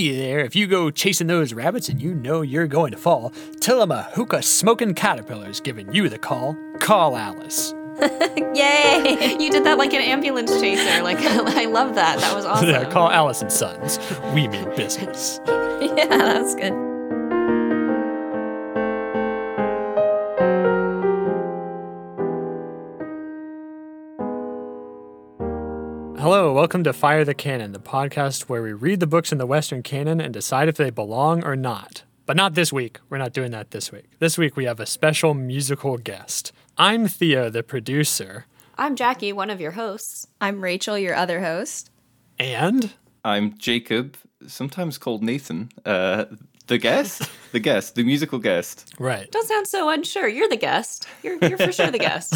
you there if you go chasing those rabbits and you know you're going to fall. Tell 'em a hookah-smoking caterpillar's giving you the call. Call Alice. Yay! You did that like an ambulance chaser. Like, I love that. That was awesome. Yeah, call Alice and Sons. We mean business. Yeah, that was good. Hello, welcome to Fire the Canon, the podcast where we read the books in the Western canon and decide if they belong or not. But not this week. We're not doing that this week. This week we have a special musical guest. I'm Theo, the producer. I'm Jackie, one of your hosts. I'm Rachel, your other host. And? I'm Jacob, sometimes called Nathan, the guest? The guest, the musical guest. Right. Don't sound so unsure. You're the guest. You're for sure the guest.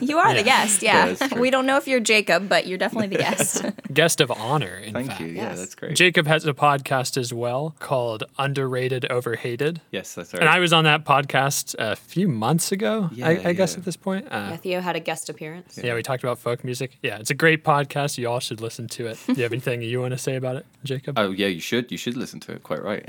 You are the guest, yeah. We don't know if you're Jacob, but you're definitely the guest. Guest of honor, in fact. Thank you. Yeah, that's great. Jacob has a podcast as well called Underrated Overhated. Yes, that's right. And I was on that podcast a few months ago, I guess at this point. Theo had a guest appearance. Yeah, we talked about folk music. Yeah, it's a great podcast. You all should listen to it. Do you have anything you want to say about it, Jacob? Oh, yeah, you should. You should listen to it. Quite right.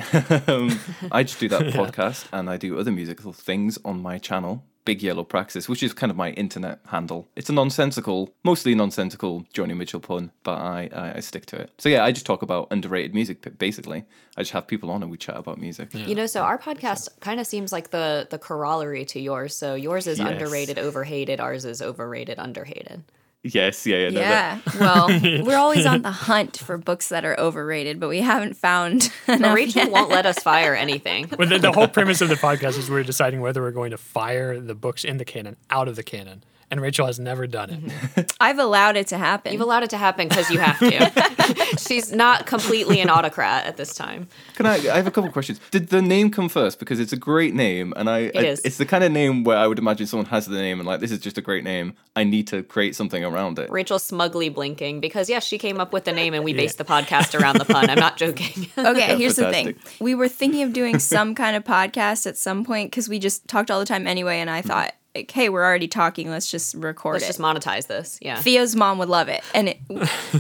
I just do that podcast, and I do other musical things on my channel, Big Yellow Praxis, which is kind of my internet handle. It's a mostly nonsensical Joni Mitchell pun, but I stick to it. So yeah, I just talk about underrated music, basically. I just have people on and we chat about music. Yeah. You know, so our podcast kind of seems like the corollary to yours. So yours is underrated, overhated. Ours is overrated, underhated. Yes, yeah. No, yeah, no. Well, we're always on the hunt for books that are overrated, but we haven't found enough. Rachel won't let us fire anything. Well, the whole premise of the podcast is we're deciding whether we're going to fire the books in the canon, out of the canon. And Rachel has never done it. Mm-hmm. I've allowed it to happen. You've allowed it to happen because you have to. She's not completely an autocrat at this time. I have a couple questions. Did the name come first? Because it's a great name. And it's the kind of name where I would imagine someone has the name and like, this is just a great name. I need to create something around it. Rachel smugly blinking because, yes, she came up with the name and we based the podcast around the pun. I'm not joking. Okay, here's fantastic. The thing. We were thinking of doing some kind of podcast at some point because we just talked all the time anyway. And I thought, like, hey, we're already talking. Let's just record it. Let's just monetize this. Yeah. Theo's mom would love it. And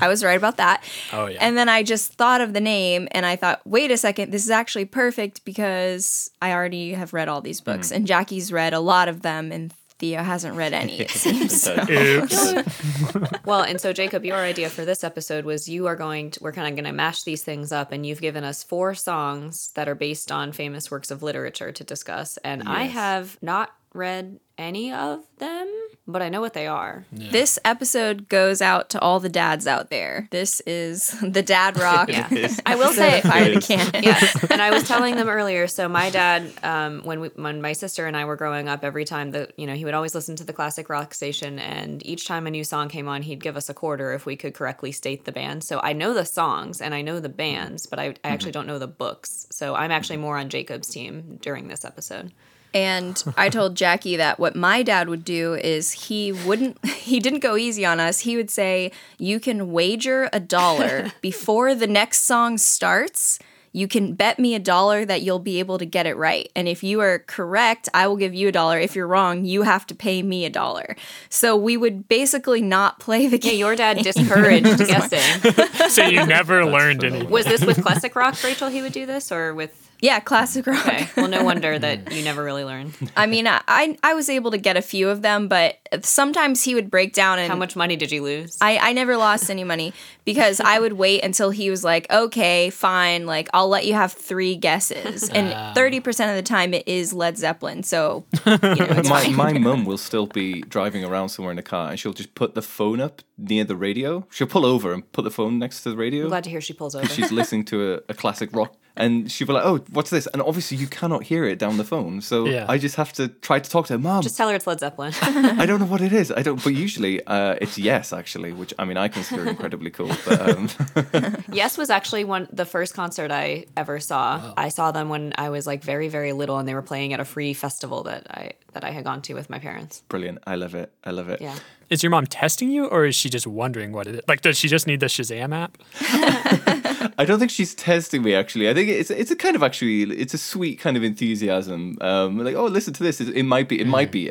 I was right about that. Oh, yeah. And then I just thought of the name and I thought, wait a second, this is actually perfect because I already have read all these books and Jackie's read a lot of them and Theo hasn't read any, it seems. So. Oops. Well, and so Jacob, your idea for this episode was we're kind of going to mash these things up, and you've given us 4 songs that are based on famous works of literature to discuss. And yes. I have not read any of them, but I know what they are. Yeah. This episode goes out to all the dads out there. This is the dad rock. Yeah. I will say, Fire the Cannon. Yes. And I was telling them earlier, so my dad, when my sister and I were growing up, every time he would always listen to the classic rock station, and each time a new song came on, he'd give us $0.25 if we could correctly state the band. So I know the songs and I know the bands, but I actually don't know the books. So I'm actually more on Jacob's team during this episode. And I told Jackie that what my dad would do is he didn't go easy on us. He would say, you can wager $1 before the next song starts. You can bet me $1 that you'll be able to get it right. And if you are correct, I will give you $1. If you're wrong, you have to pay me $1. So we would basically not play the game. Yeah, your dad discouraged guessing. So you never learned anything. Was this with classic rock, Rachel, he would do this, or with... Yeah, classic rock. Okay. Well, no wonder that you never really learn. I mean, I was able to get a few of them, but sometimes he would break down and... How much money did you lose? I never lost any money because I would wait until he was like, okay, fine, like, I'll let you have 3 guesses. And 30% of the time it is Led Zeppelin, so... You know, it's fine. My mum will still be driving around somewhere in a car and she'll just put the phone up near the radio. She'll pull over and put the phone next to the radio. I'm glad to hear she pulls over. She's listening to a classic rock. And she'd be like, oh, what's this? And obviously you cannot hear it down the phone. So I just have to try to talk to her. Mom. Just tell her it's Led Zeppelin. I don't know what it is. But usually it's Yes, actually, which I mean, I consider incredibly cool. But, Yes was actually the first concert I ever saw. Wow. I saw them when I was like very, very little and they were playing at a free festival that I had gone to with my parents. Brilliant. I love it. Yeah. Is your mom testing you or is she just wondering what it is? Like, does she just need the Shazam app? I don't think she's testing me, actually. I think it's a kind of, actually, it's a sweet kind of enthusiasm. Like, oh, listen to this. It might be.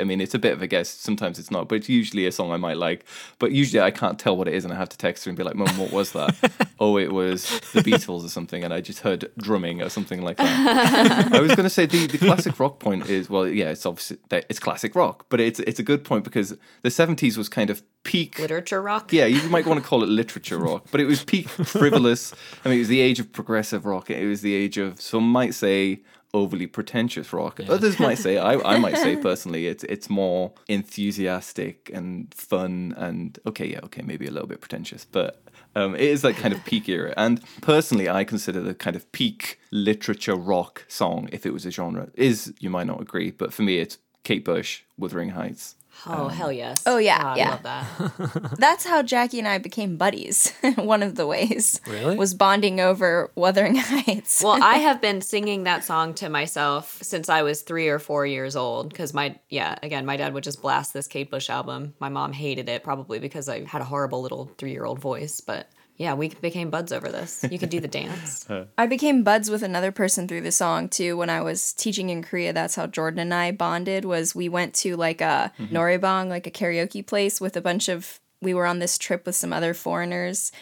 I mean, it's a bit of a guess. Sometimes it's not, but it's usually a song I might like. But usually I can't tell what it is, and I have to text her and be like, Mom, what was that? Oh, it was The Beatles or something, and I just heard drumming or something like that. I was going to say the classic rock point is, well, yeah, it's obviously, it's classic rock, but it's a good point because the 70s was kind of peak literature rock. Yeah, you might want to call it literature rock, but it was peak frivolous. I mean, it was the age of progressive rock. It was the age of, some might say, overly pretentious rock. Yeah. Others might say, I might say personally, it's more enthusiastic and fun and okay, maybe a little bit pretentious, but it is that kind of peak era. And personally, I consider the kind of peak literature rock song, if it was a genre, is, you might not agree, but for me, it's Kate Bush, Wuthering Heights. Oh, hell yes. Oh, yeah. God, yeah. I love that. That's how Jackie and I became buddies. One of the ways. Really? Was bonding over Wuthering Heights. Well, I have been singing that song to myself since I was 3 or 4 years old because my dad would just blast this Kate Bush album. My mom hated it probably because I had a horrible little 3-year-old voice, but... yeah, we became buds over this. You could do the dance. I became buds with another person through the song, too. When I was teaching in Korea, that's how Jordan and I bonded, was we went to, like, a norebang, like a karaoke place with a bunch of... we were on this trip with some other foreigners,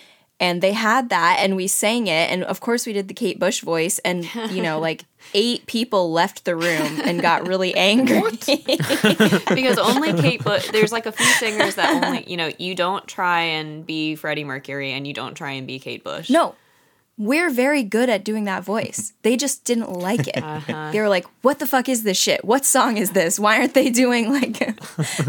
and they had that, and we sang it, and of course we did the Kate Bush voice, and, you know, like... 8 people left the room and got really angry. What? Because only Kate Bush, there's like a few singers that only, you know, you don't try and be Freddie Mercury and you don't try and be Kate Bush. No, we're very good at doing that voice. They just didn't like it. Uh-huh. They were like, what the fuck is this shit? What song is this? Why aren't they doing like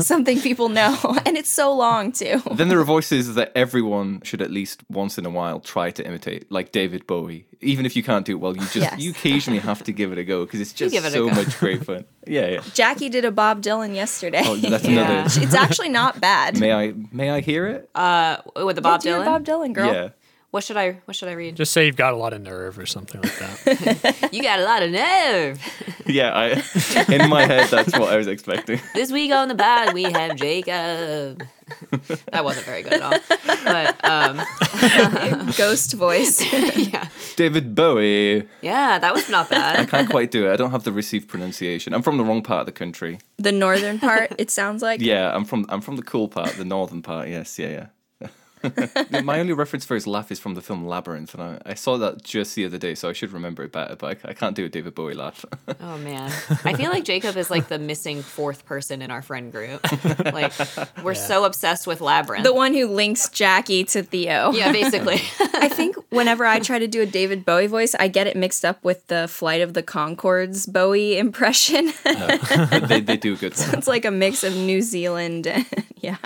something people know? And it's so long too. Then there are voices that everyone should at least once in a while try to imitate, like David Bowie. Even if you can't do it well, you just you occasionally have to give it a go because it's just so much great fun. Yeah, yeah. Jackie did a Bob Dylan yesterday. Oh, that's another. It's actually not bad. May I hear it? With the Bob Dylan. Do Bob Dylan, girl. Yeah. What should I read? Just say you've got a lot of nerve or something like that. You got a lot of nerve. Yeah, in my head, that's what I was expecting. This week on the pod, we have Jacob. That wasn't very good at all. But ghost voice. Yeah. David Bowie. Yeah, that was not bad. I can't quite do it. I don't have the received pronunciation. I'm from the wrong part of the country. The northern part, it sounds like. Yeah, I'm from the cool part, the northern part. Yes, yeah. My only reference for his laugh is from the film Labyrinth, and I saw that just the other day, so I should remember it better, but I can't do a David Bowie laugh. Oh, man. I feel like Jacob is like the missing fourth person in our friend group. Like, we're so obsessed with Labyrinth. The one who links Jackie to Theo. Yeah, basically. I think whenever I try to do a David Bowie voice, I get it mixed up with the Flight of the Conchords Bowie impression. Oh. They do a good one. So it's like a mix of New Zealand. Yeah.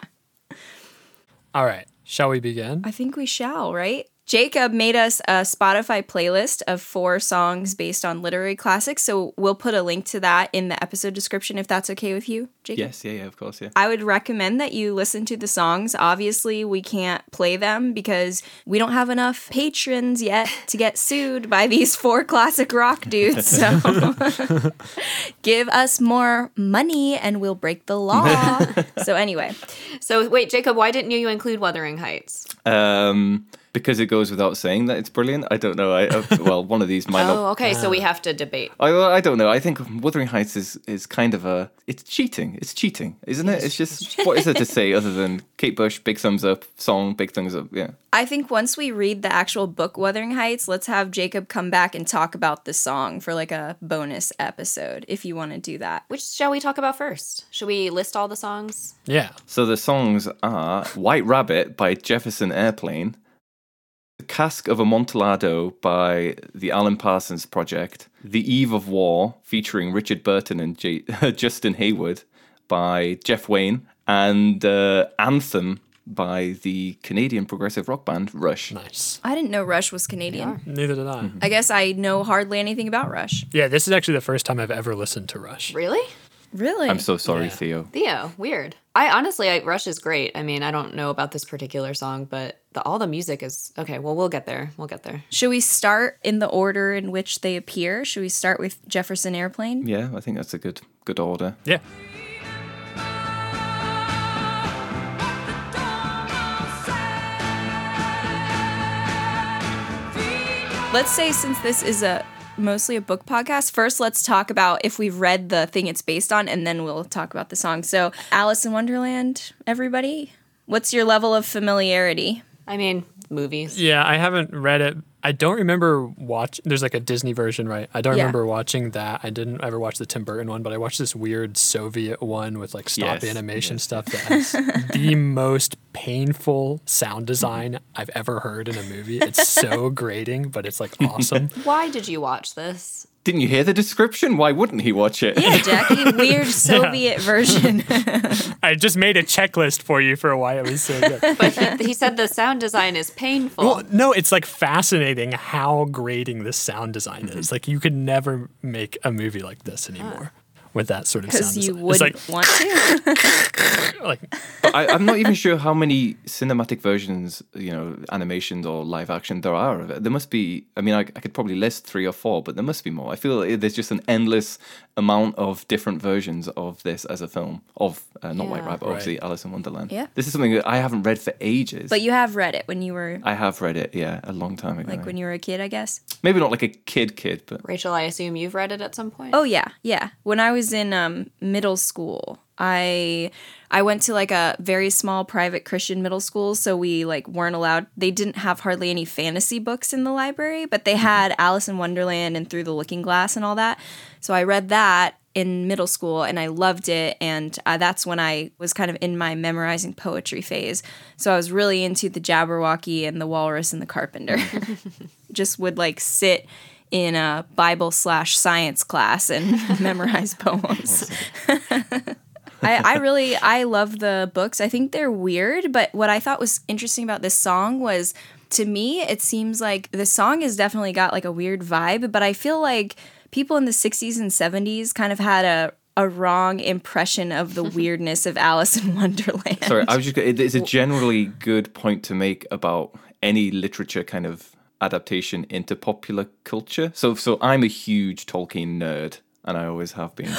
All right. Shall we begin? I think we shall, right? Jacob made us a Spotify playlist of 4 songs based on literary classics, so we'll put a link to that in the episode description if that's okay with you, Jacob. Yes, yeah, of course, yeah. I would recommend that you listen to the songs. Obviously, we can't play them because we don't have enough patrons yet to get sued by these 4 classic rock dudes, so give us more money and we'll break the law. So anyway. So wait, Jacob, why didn't you include Wuthering Heights? Because it goes without saying that it's brilliant. I don't know. Well, one of these might not. Oh, okay. So we have to debate. I don't know. I think Wuthering Heights is kind of a... it's cheating. It's cheating, isn't it? It's just... what is there to say other than Kate Bush, big thumbs up, song, big thumbs up, yeah. I think once we read the actual book Wuthering Heights, let's have Jacob come back and talk about the song for like a bonus episode, if you want to do that. Which shall we talk about first? Should we list all the songs? Yeah. So the songs are White Rabbit by Jefferson Airplane, The Cask of Amontillado by the Alan Parsons Project, The Eve of War featuring Richard Burton and Justin Haywood by Jeff Wayne, and Anthem by the Canadian progressive rock band Rush. Nice. I didn't know Rush was Canadian. Yeah. Neither did I. I guess I know hardly anything about Rush. Yeah, this is actually the first time I've ever listened to Rush. Really? I'm so sorry, yeah. Theo, weird. Rush is great. I mean, I don't know about this particular song, but all the music is... okay, well, we'll get there. Should we start in the order in which they appear? Should we start with Jefferson Airplane? Yeah, I think that's a good order. Yeah. Let's say, since this is mostly a book podcast, first let's talk about if we've read the thing it's based on, and then we'll talk about the song. So, Alice in Wonderland, everybody, what's your level of familiarity? I mean, movies. Yeah, I haven't read it. I don't remember there's like a Disney version, right? I don't remember watching that. I didn't ever watch the Tim Burton one, but I watched this weird Soviet one with like stop animation stuff that has the most painful sound design I've ever heard in a movie. It's so grating, but it's like awesome. Why did you watch this? Didn't you hear the description? Why wouldn't he watch it? Yeah, Jackie, weird Soviet version. I just made a checklist for you for why it was so good. But he said the sound design is painful. Well, no, it's like fascinating how grating the sound design is. Like you could never make a movie like this anymore with that sort of sound design. Because you wouldn't want to. But I'm not even sure how many cinematic versions, animations or live action there are of it. There must be, I could probably list 3 or 4, but there must be more. I feel like there's just an endless amount of different versions of this as a film, of White Rabbit, obviously, Alice in Wonderland. Yeah. This is something that I haven't read for ages. But you have read it when you were... I have read it, yeah, a long time ago. Like when you were a kid, I guess? Maybe not like a kid, but... Rachel, I assume you've read it at some point? Oh, yeah, yeah. When I was in middle school, I went to like a very small private Christian middle school, so we like weren't allowed. They didn't have hardly any fantasy books in the library, but they had Alice in Wonderland and Through the Looking Glass and all that. So I read that in middle school and I loved it, and that's when I was kind of in my memorizing poetry phase. So I was really into the Jabberwocky and the Walrus and the Carpenter. Just would like sit in a Bible/science class and memorize poems. I love the books. I think they're weird, but what I thought was interesting about this song was, to me, it seems like the song has definitely got like a weird vibe, but I feel like people in the 60s and 70s kind of had a wrong impression of the weirdness of Alice in Wonderland. Sorry, it's a generally good point to make about any literature kind of adaptation into popular culture. So I'm a huge Tolkien nerd, and I always have been.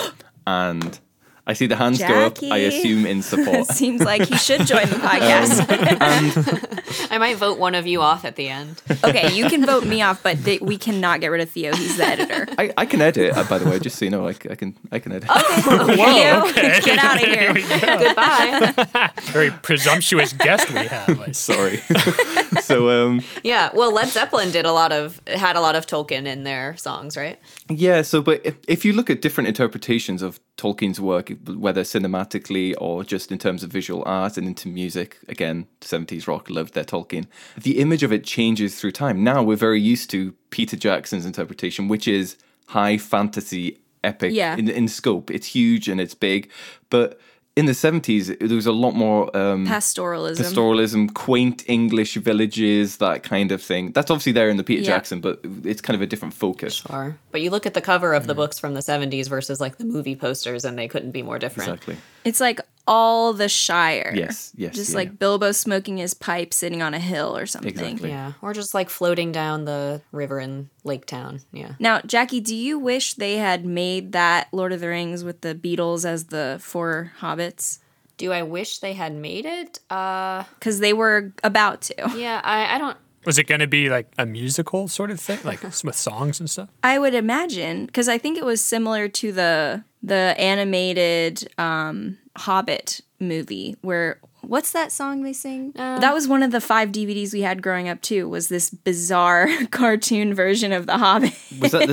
And I see the hands Jackie go up, I assume in support. Seems like he should join the podcast. I might vote one of you off at the end. Okay, you can vote me off, but we cannot get rid of Theo. He's the editor. I can edit, by the way, just so you know. I can edit. Okay, Theo, get out of here. Goodbye. Very presumptuous guest we have. Sorry. Yeah, well, Led Zeppelin had a lot of Tolkien in their songs, right? Yeah, so but if you look at different interpretations of Tolkien's work, whether cinematically or just in terms of visual art and into music, again, 70s rock loved their Tolkien. The image of it changes through time. Now we're very used to Peter Jackson's interpretation, which is high fantasy epic in scope. It's huge and it's big, but in the 70s, there was a lot more pastoralism, quaint English villages, that kind of thing. That's obviously there in the Peter Jackson, but it's kind of a different focus. Sure. But you look at the cover of the books from the 70s versus like the movie posters, and they couldn't be more different. Exactly. It's like all the Shire. Yes. Just like Bilbo smoking his pipe sitting on a hill or something. Exactly. Yeah, or just like floating down the river in Lake Town. Yeah. Now, Jackie, do you wish they had made that Lord of the Rings with the Beatles as the 4 hobbits? Do I wish they had made it? Because they were about to. Yeah, I don't... Was it going to be like a musical sort of thing, like with songs and stuff? I would imagine, because I think it was similar to the animated Hobbit movie where... What's that song they sing? That was one of the 5 DVDs we had growing up, too, was this bizarre cartoon version of The Hobbit. Was that the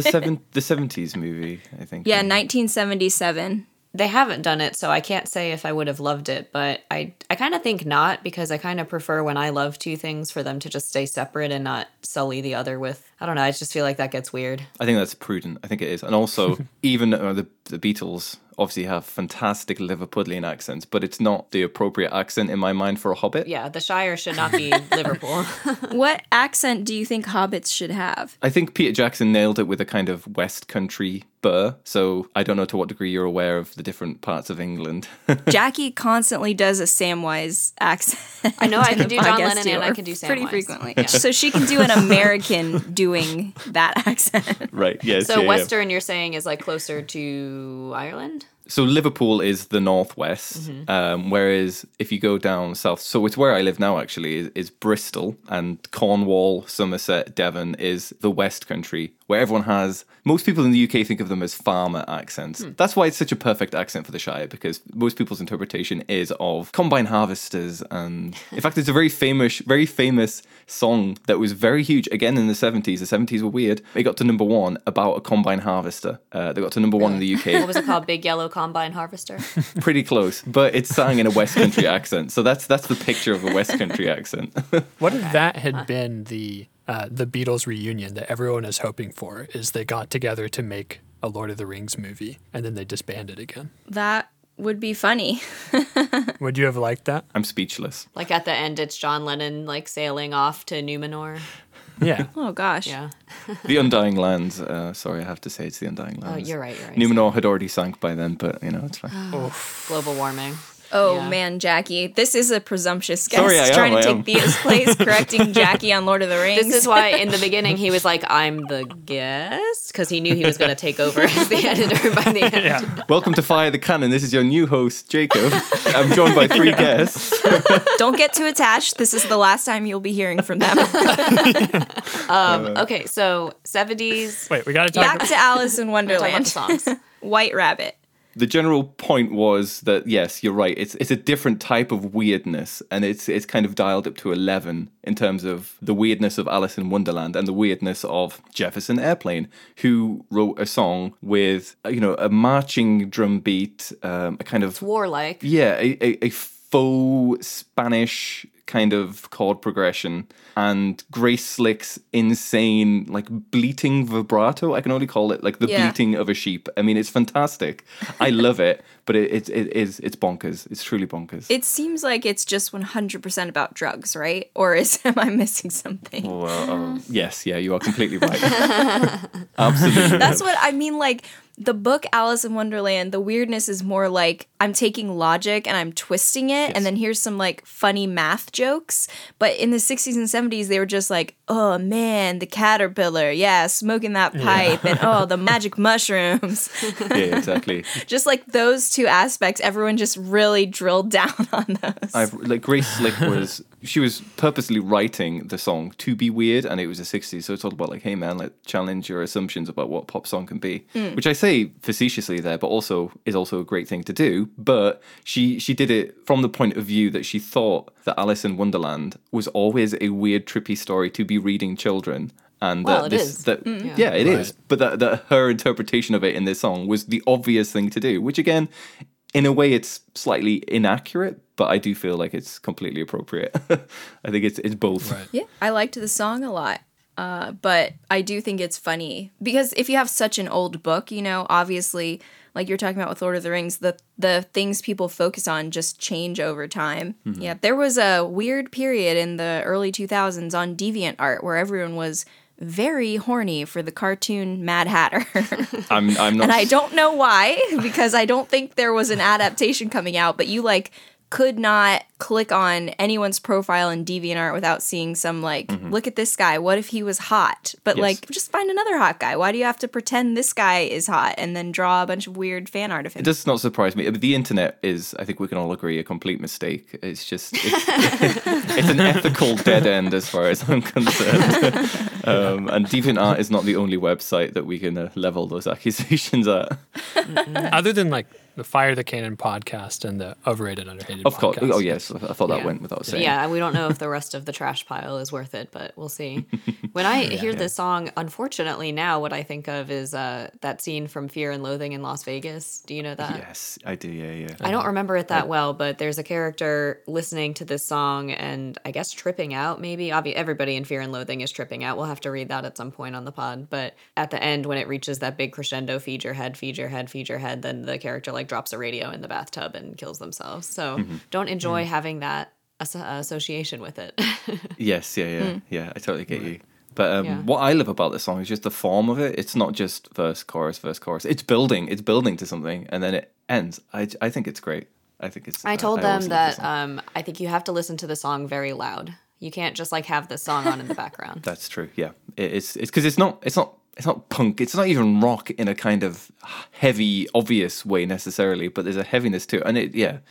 70s movie, I think? Yeah, 1977. They haven't done it, so I can't say if I would have loved it, but I kind of think not, because I kind of prefer when I love 2 things for them to just stay separate and not sully the other with, I don't know, I just feel like that gets weird. I think that's prudent. I think it is. And also, even the Beatles obviously have fantastic Liverpudlian accents, but it's not the appropriate accent in my mind for a Hobbit. Yeah, the Shire should not be Liverpool. What accent do you think Hobbits should have? I think Peter Jackson nailed it with a kind of West Country burr, so I don't know to what degree you're aware of the different parts of England. Jackie constantly does a Samwise accent. I know, I can do John Lennon and I can do Samwise. Pretty frequently. Yeah. So she can do an American doing that accent. Right, yes. So Western, you're saying, is like closer to Ireland? So Liverpool is the northwest, mm-hmm. Whereas if you go down south, so it's where I live now actually, is Bristol, and Cornwall, Somerset, Devon is the West Country, where everyone has, most people in the UK think of them as farmer accents. Hmm. That's why it's such a perfect accent for the Shire, because most people's interpretation is of Combine Harvesters, and in fact there's a very famous song that was very huge, again in the 70s, the 70s were weird, it got to number one about a Combine Harvester, they got to number one in the UK. What was it called? Big Yellow Combine Harvester? Pretty close, but it's sang in a West Country accent. So that's the picture of a West Country accent. What if that had been the Beatles reunion that everyone is hoping for, is they got together to make a Lord of the Rings movie, and then they disbanded again? That would be funny. Would you have liked that? I'm speechless. Like at the end, it's John Lennon like sailing off to Numenor. Yeah. Oh, gosh. Yeah. The Undying Lands. Sorry, I have to say it's The Undying Lands. Oh, you're right. Numenor had already sunk by then, but, it's fine. Oh. Global warming. Oh, yeah. Man, Jackie. This is a presumptuous guest. Sorry, I am trying to take Thea's place, correcting Jackie on Lord of the Rings. This is why in the beginning he was like, I'm the guest, because he knew he was going to take over as the editor by the end. Yeah. Welcome to Fire the Cannon. This is your new host, Jacob. I'm joined by three guests. Don't get too attached. This is the last time you'll be hearing from them. Okay, so 70s. Wait, we got to talk back to Alice in Wonderland. Songs. White Rabbit. The general point was that, yes, you're right. It's a different type of weirdness, and it's kind of dialed up to 11 in terms of the weirdness of Alice in Wonderland and the weirdness of Jefferson Airplane, who wrote a song with, a marching drum beat, a kind of... It's warlike. Yeah, a faux Spanish kind of chord progression, and Grace Slick's insane, bleating vibrato. I can only call it bleating of a sheep. I mean, it's fantastic. I love it, but it's bonkers. It's truly bonkers. It seems like it's just 100% about drugs, right? Or am I missing something? Well, yes, yeah, you are completely right. Absolutely. That's what I mean, the book Alice in Wonderland, the weirdness is more like I'm taking logic and I'm twisting it, and then here's some funny math jokes. But in the 60s and 70s, they were just like, oh man, the caterpillar, smoking that pipe, and oh, the magic mushrooms. Yeah, exactly. Just those two aspects, everyone just really drilled down on those. Grace Slick was... She was purposely writing the song to be weird, and it was the 60s, so it's all about hey man, challenge your assumptions about what pop song can be, which I say facetiously there, but also is also a great thing to do. But she did it from the point of view that she thought that Alice in Wonderland was always a weird, trippy story to be reading children. And it is. But that her interpretation of it in this song was the obvious thing to do, which again, in a way, it's slightly inaccurate, but I do feel it's completely appropriate. I think it's both. Right. Yeah, I liked the song a lot, but I do think it's funny. Because if you have such an old book, obviously, you're talking about with Lord of the Rings, the things people focus on just change over time. Mm-hmm. Yeah, there was a weird period in the early 2000s on DeviantArt where everyone was very horny for the cartoon Mad Hatter. I'm not. And I don't know why, because I don't think there was an adaptation coming out, but you could not click on anyone's profile in DeviantArt without seeing some look at this guy, what if he was hot? But just find another hot guy. Why do you have to pretend this guy is hot and then draw a bunch of weird fan art of him? It does not surprise me. The internet is, I think we can all agree, a complete mistake. It's just, it's an ethical dead end as far as I'm concerned. And DeviantArt is not the only website that we can level those accusations at. Other than the Fire the Canon podcast and the Overrated Underrated podcast. Of course. Oh, yes. I thought that went without saying. Yeah, we don't know if the rest of the trash pile is worth it, but we'll see. When I hear this song, unfortunately now what I think of is that scene from Fear and Loathing in Las Vegas. Do you know that? Yes, I do. Yeah. I don't remember it that well, but there's a character listening to this song and I guess tripping out maybe. Obviously, everybody in Fear and Loathing is tripping out. We'll have to read that at some point on the pod. But at the end, when it reaches that big crescendo, feed your head, feed your head, feed your head, then the character drops a radio in the bathtub and kills themselves. So don't enjoy having that association with it. Yes, yeah. I totally get you. But what I love about this song is just the form of it. It's not just verse, chorus, verse, chorus. It's building to something, and then it ends. I think it's great. I think it's. I told them that I think you have to listen to the song very loud. You can't just have this song on in the background. That's true. Yeah, it's because it's not it's not punk, it's not even rock in a kind of heavy, obvious way necessarily, but there's a heaviness to it. And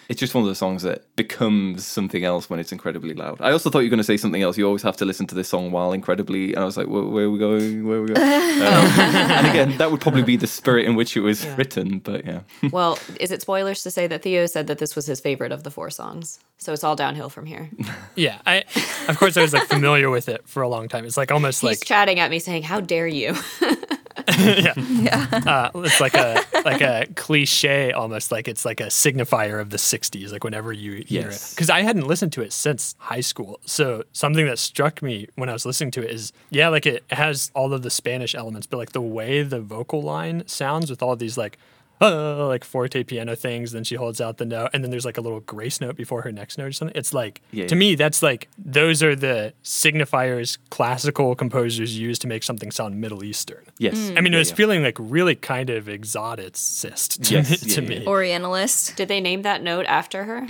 it's just one of those songs that becomes something else when it's incredibly loud. I also thought you were going to say something else. You always have to listen to this song while incredibly, and I was like, where are we going? And again, that would probably be the spirit in which it was written, but yeah. Well, is it spoilers to say that Theo said that this was his favorite of the four songs? So it's all downhill from here. Yeah. Of course, I was like familiar with it for a long time. It's like almost he's chatting at me saying, how dare you? Yeah. It's like a cliche almost, like it's like a signifier of the 60s, like whenever you hear it. Because I hadn't listened to it since high school. So something that struck me when I was listening to it is, like it has all of the Spanish elements, but like the way the vocal line sounds with all these like forte piano things, then she holds out the note, and then there's like a little grace note before her next note or something. It's like, to me, that's like, those are the signifiers classical composers use to make something sound Middle Eastern. Yes. Mm. I mean, it was feeling like really kind of exoticist to me. Orientalist. Did they name that note after her?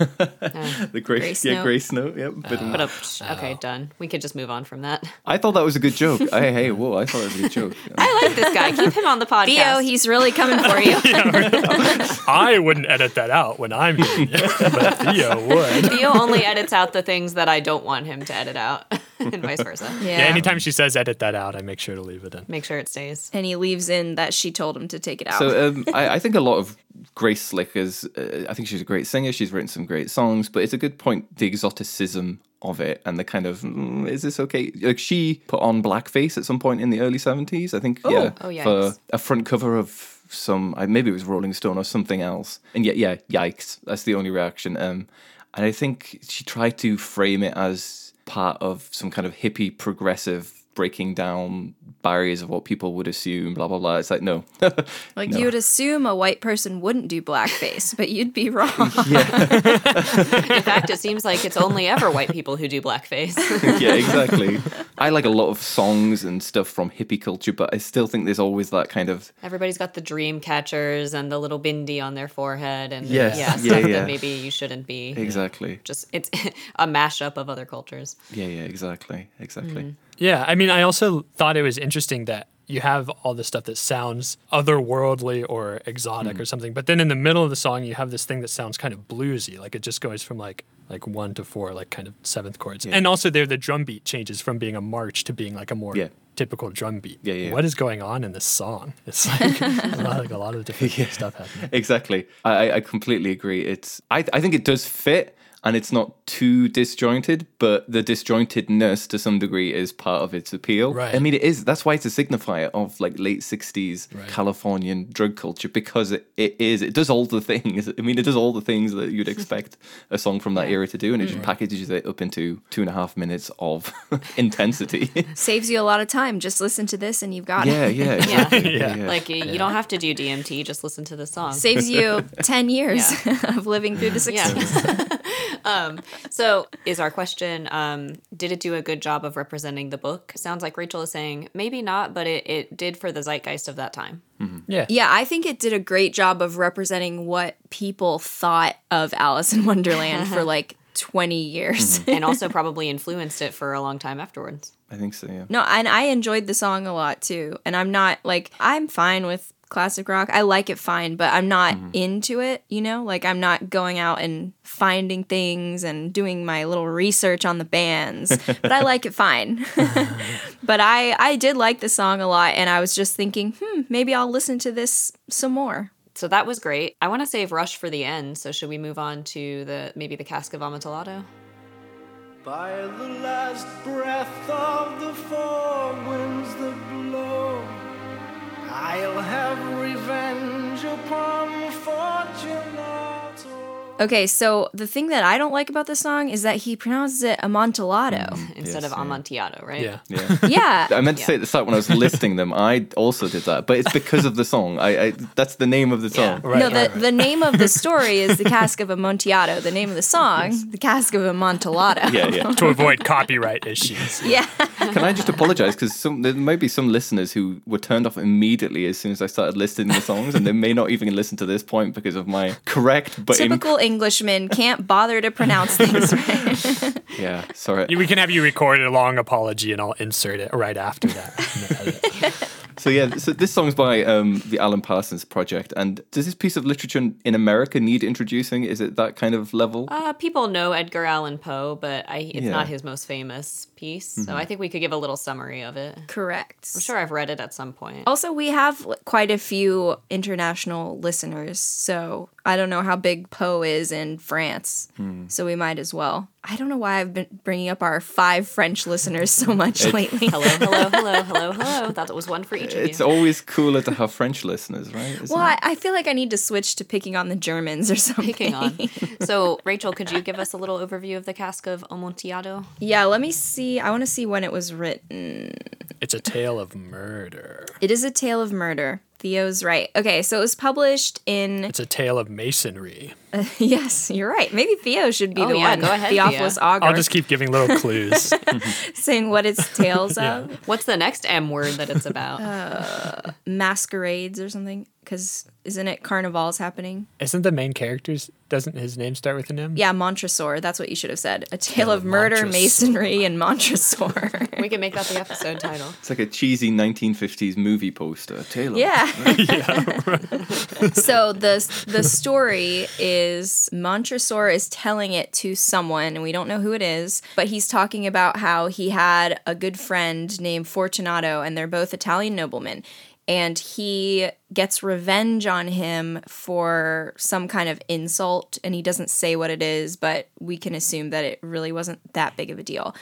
The grace note. Yep. Okay, done. We could just move on from that. I thought that was a good joke. I thought that was a good joke. I like this guy. Keep him on the podcast. Theo, he's really coming for you. I wouldn't edit that out when I'm doing it, but Theo would. Theo only edits out the things that I don't want him to edit out, and vice versa. Yeah, anytime she says edit that out, I make sure to leave it in. Make sure it stays. And he leaves in that she told him to take it out. So I think a lot of Grace Slick is, I think she's a great singer, she's written some great songs, but it's a good point, the exoticism of it and the kind of, is this okay? Like she put on blackface at some point in the early 70s, I think, for a front cover of some, maybe it was Rolling Stone or something else. And yikes, that's the only reaction. And I think she tried to frame it as part of some kind of hippie progressive breaking down barriers of what people would assume, blah, blah, blah. It's like, no. You would assume a white person wouldn't do blackface, but you'd be wrong. In fact, it seems like it's only ever white people who do blackface. Yeah, exactly. I like a lot of songs and stuff from hippie culture, but I still think there's always that kind of... Everybody's got the dream catchers and the little bindi on their forehead and that maybe you shouldn't be. Exactly. Just it's a mashup of other cultures. Yeah, exactly. Mm. Yeah, I mean, I also thought it was interesting that you have all this stuff that sounds otherworldly or exotic or something, but then in the middle of the song, you have this thing that sounds kind of bluesy. Like, it just goes from, like 1 to 4, like, kind of seventh chords. Yeah. And also there, the drum beat changes from being a march to being, like, a more... Yeah. typical drum beat. Yeah. What is going on in this song? It's like a lot of different stuff happening. Exactly. I completely agree. It's I think it does fit and it's not too disjointed, but the disjointedness to some degree is part of its appeal. Right. I mean, it is. That's why it's a signifier of like late 60s Californian drug culture, because it does all the things. I mean, it does all the things that you'd expect a song from that era to do, and it just packages it up into 2.5 minutes of intensity. Saves you a lot of time. Just listen to this and you've got it. Yeah. Like you don't have to do DMT, just listen to the song. Saves you 10 years of living through the 60s. So is our question, did it do a good job of representing the book? Sounds like Rachel is saying maybe not, but it did for the zeitgeist of that time. Mm-hmm. Yeah, I think it did a great job of representing what people thought of Alice in Wonderland for like 20 years. And also probably influenced it for a long time afterwards. I think so, yeah. No, and I enjoyed the song a lot, too. And I'm not, I'm fine with classic rock. I like it fine, but I'm not into it, you know? Like, I'm not going out and finding things and doing my little research on the bands, but I like it fine. But I did like the song a lot, and I was just thinking, maybe I'll listen to this some more. So that was great. I want to save Rush for the end, so should we move on to maybe the Cask of Amontillado? By the last breath of the four winds that blow, I'll have revenge upon Fortunato. Okay, so the thing that I don't like about this song is that he pronounces it Amontillado. Instead of Amontillado, right? Yeah. I meant to say at the start when I was listing them, I also did that, but it's because of the song. I that's the name of the song. Yeah. Right, no, the name of the story is The Cask of Amontillado. The name of the song, The Cask of Amontillado. Yeah. To avoid copyright issues. Yeah. Can I just apologize? Because there might be some listeners who were turned off immediately as soon as I started listing the songs, and they may not even listen to this point because of my correct but... Typical Englishmen can't bother to pronounce things right. Yeah, sorry. We can have you record a long apology, and I'll insert it right after that. So yeah, so this song's by the Alan Parsons Project. And does this piece of literature in America need introducing? Is it that kind of level? People know Edgar Allan Poe, but it's not his most famous piece. Mm-hmm. So I think we could give a little summary of it. Correct. I'm sure I've read it at some point. Also, we have quite a few international listeners, so I don't know how big Poe is in France, so we might as well. I don't know why I've been bringing up our 5 French listeners so much lately. Hello. That was one for each of you. It's always cooler to have French listeners, right? Isn't it? I feel like I need to switch to picking on the Germans or something. So, Rachel, could you give us a little overview of The Cask of Amontillado? Yeah, let me see. I want to see when it was written. It's a tale of murder. It is a tale of murder. Theo's right. Okay, so it was published in... It's a tale of masonry. Yes, you're right. Maybe Theo should be one. Go ahead, Theophilus Augur. I'll just keep giving little clues. Saying what it's tales of. What's the next M word that it's about? Masquerades or something? Because isn't it carnivals happening? Isn't the main character's... Doesn't his name start with an M? Yeah, Montresor. That's what you should have said. A tale of murder, masonry, and Montresor. We can make that the episode title. It's like a cheesy 1950s movie poster. So the story is Montresor is telling it to someone, and we don't know who it is, but he's talking about how he had a good friend named Fortunato, and they're both Italian noblemen. And he gets revenge on him for some kind of insult, and he doesn't say what it is, but we can assume that it really wasn't that big of a deal.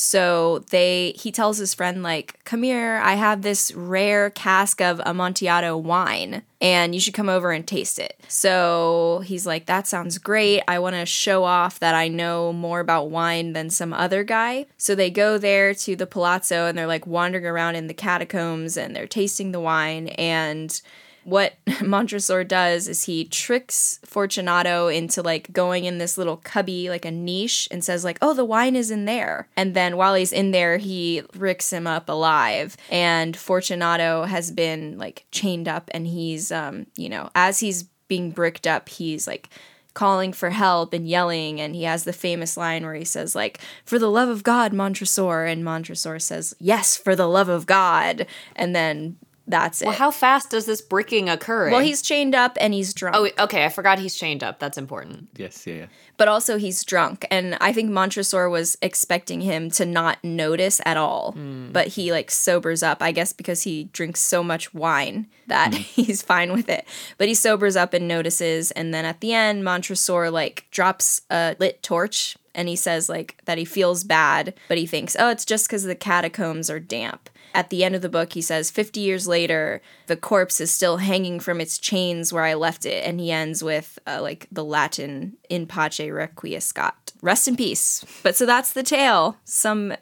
So he tells his friend, like, come here, I have this rare cask of Amontillado wine, and you should come over and taste it. So he's like, that sounds great. I want to show off that I know more about wine than some other guy. So they go there to the palazzo, and they're, like, wandering around in the catacombs, and they're tasting the wine, and... What Montresor does is he tricks Fortunato into, like, going in this little cubby, like a niche, and says, like, oh, the wine is in there. And then while he's in there, he ricks him up alive. And Fortunato has been, like, chained up, and he's, as he's being bricked up, he's, like, calling for help and yelling, and he has the famous line where he says, like, for the love of God, Montresor. And Montresor says, yes, for the love of God. And then... That's it. Well, how fast does this bricking occur? Well, he's chained up and he's drunk. Oh, okay. I forgot he's chained up. That's important. Yes, yeah. But also he's drunk. And I think Montresor was expecting him to not notice at all. But he, like, sobers up, I guess, because he drinks so much wine that he's fine with it. But he sobers up and notices. And then at the end, Montresor, like, drops a lit torch. And he says, like, that he feels bad, but he thinks, oh, it's just because the catacombs are damp. At the end of the book, he says, 50 years later, the corpse is still hanging from its chains where I left it. And he ends with, the Latin, in pace requiescat. Rest in peace. But so that's the tale. Some,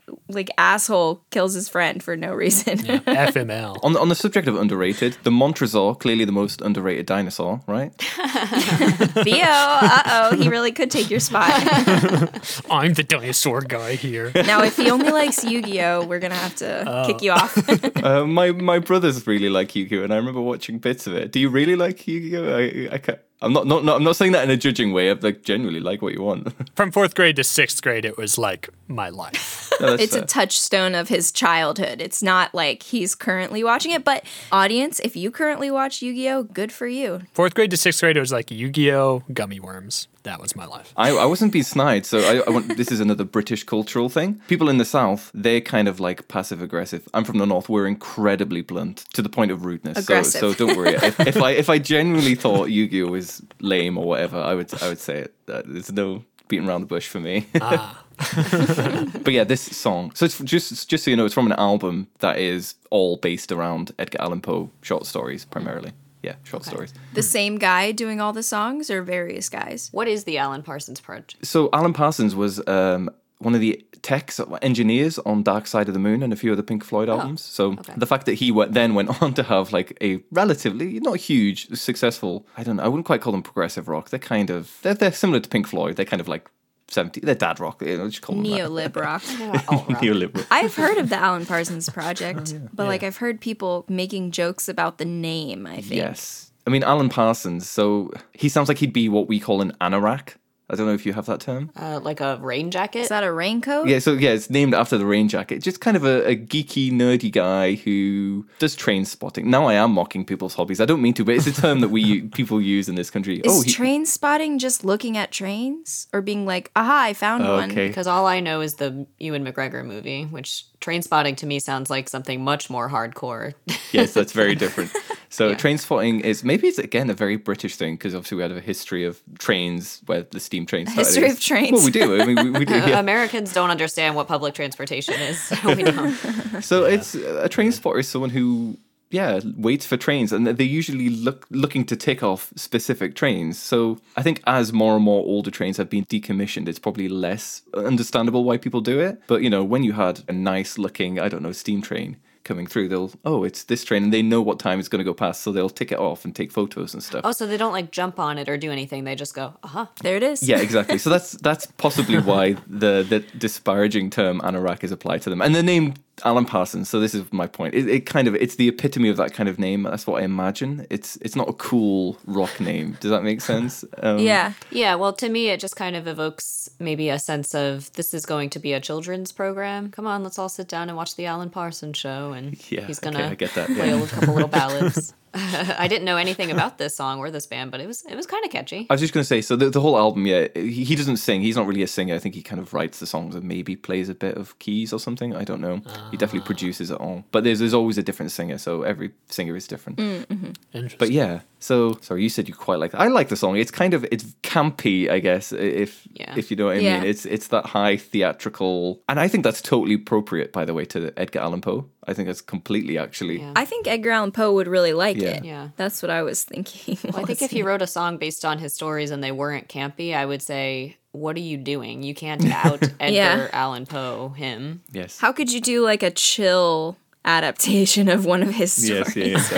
asshole kills his friend for no reason. Yeah. FML. On the subject of underrated, the Montresor, clearly the most underrated dinosaur, right? Theo, uh-oh, he really could take your spot. I'm the dinosaur guy here. Now, if he only likes Yu-Gi-Oh, we're going to have to kick you off. My brothers really like Yu-Gi-Oh, and I remember watching bits of it. Do you really like Yu-Gi-Oh? I can't. I'm not saying that in a judging way. I'm generally like what you want. From 4th grade to 6th grade, it was like my life. It's fair. A touchstone of his childhood. It's not like he's currently watching it, but audience, if you currently watch Yu-Gi-Oh, good for you. 4th grade to 6th grade, it was like Yu-Gi-Oh, gummy worms. That was my life. I wasn't being snide, so this is another British cultural thing. People in the South, they're kind of like passive-aggressive. I'm from the North. We're incredibly blunt to the point of rudeness. Aggressive. So don't worry. If I genuinely thought Yu-Gi-Oh was lame or whatever, I would say it. There's no beating around the bush for me. But yeah, this song. So it's just so you know, it's from an album that is all based around Edgar Allan Poe short stories primarily. Yeah, short stories. The same guy doing all the songs or various guys? What is the Alan Parsons Project? So Alan Parsons was one of the techs, engineers on Dark Side of the Moon and a few of the Pink Floyd albums. The fact that he then went on to have a relatively, not huge, successful, I wouldn't quite call them progressive rock. They're kind of, they're similar to Pink Floyd. They're kind of like 70, they're dad rock. Just call them Neolib rock. Neolib. I've heard of the Alan Parsons Project, I've heard people making jokes about the name, I think. Yes. I mean, Alan Parsons, so he sounds like he'd be what we call an anorak. I don't know if you have that term. Like a rain jacket? Is that a raincoat? Yeah, so yeah, it's named after the rain jacket. Just kind of a geeky, nerdy guy who does train spotting. Now I am mocking people's hobbies. I don't mean to, but it's a term that people use in this country. Is train spotting just looking at trains? Or being like, aha, I found one? Because all I know is the Ewan McGregor movie, which train spotting to me sounds like something much more hardcore. Yes, that's very different. So train spotting is, maybe it's again a very British thing, because obviously we had a history of trains where the steam train started. History of trains. Well, we do. I mean, we do. Yeah. Americans don't understand what public transportation is. So we don't. So it's, a train spotter is someone who, waits for trains, and they're usually looking to tick off specific trains. So I think as more and more older trains have been decommissioned, it's probably less understandable why people do it. But, you know, when you had a nice looking, I don't know, steam train coming through, they'll, oh, it's this train, and they know what time it's going to go past, so they'll tick it off and take photos and stuff. Oh, so they don't like jump on it or do anything, they just go, uh-huh, there it is. Yeah, exactly. So that's possibly why the disparaging term anorak is applied to them. And they're named Alan Parsons, so this is my point. It kind of, it's the epitome of that kind of name. That's what I imagine. It's not a cool rock name. Does that make sense? Yeah. Well, to me, it just kind of evokes maybe a sense of, this is going to be a children's program. Come on, let's all sit down and watch the Alan Parsons show, and he's gonna play a couple little ballads. I didn't know anything about this song or this band, but it was kind of catchy. I was just going to say, so the whole album, he doesn't sing. He's not really a singer. I think he kind of writes the songs and maybe plays a bit of keys or something. I don't know. He definitely produces it all. But there's always a different singer, so every singer is different. Mm-hmm. Interesting. But yeah, so, sorry, you said you quite like that. I like the song. It's kind of, it's campy, I guess, if you know what I mean. It's that high theatrical, and I think that's totally appropriate, by the way, to Edgar Allan Poe. I think that's completely actually. Yeah. I think Edgar Allan Poe would really like it. Yeah. That's what I was thinking. Well, I think if he wrote a song based on his stories and they weren't campy, I would say, what are you doing? You can't out Edgar Allan Poe him. Yes. How could you do like a chill adaptation of one of his stories? Yes.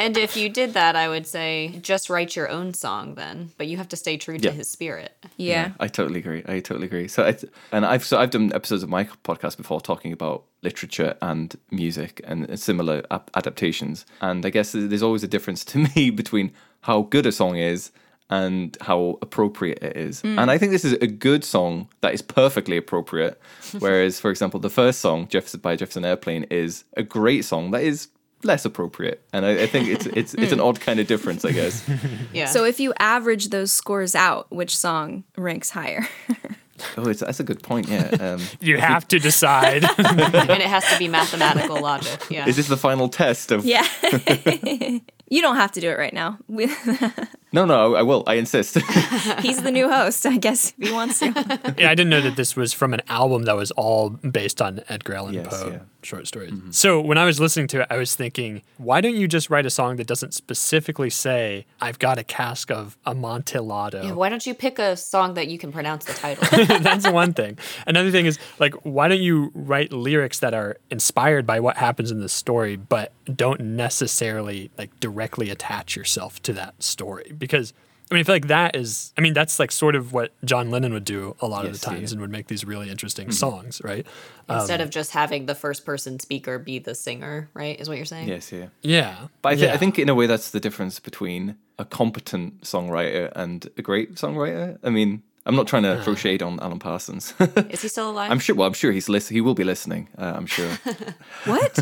and if you did that, I would say just write your own song then, but you have to stay true to his spirit. Yeah. I totally agree. So I've done episodes of my podcast before talking about literature and music and similar adaptations, and I guess there's always a difference to me between how good a song is and how appropriate it is. And I think this is a good song that is perfectly appropriate, whereas, for example, the first song, by Jefferson Airplane, is a great song that is less appropriate. And I think it's it's an odd kind of difference, I guess. So if you average those scores out, which song ranks higher? Oh, that's a good point, yeah. You have to decide. And it has to be mathematical logic, Is this the final test of... Yeah. You don't have to do it right now. No, I will. I insist. He's the new host, I guess, if he wants to. I didn't know that this was from an album that was all based on Edgar Allan Poe short stories. Mm-hmm. So when I was listening to it, I was thinking, why don't you just write a song that doesn't specifically say, I've got a cask of Amontillado? Yeah, why don't you pick a song that you can pronounce the title? That's one thing. Another thing is, like, why don't you write lyrics that are inspired by what happens in the story, but don't necessarily, like, directly attach yourself to that story? Because, I mean, I feel like that's like sort of what John Lennon would do a lot of the times and would make these really interesting songs, right? Instead of just having the first person speaker be the singer, right, is what you're saying? Yes, yeah. Yeah. But I think in a way that's the difference between a competent songwriter and a great songwriter. I mean, I'm not trying to throw shade on Alan Parsons. Is he still alive? I'm sure he will be listening, I'm sure. What?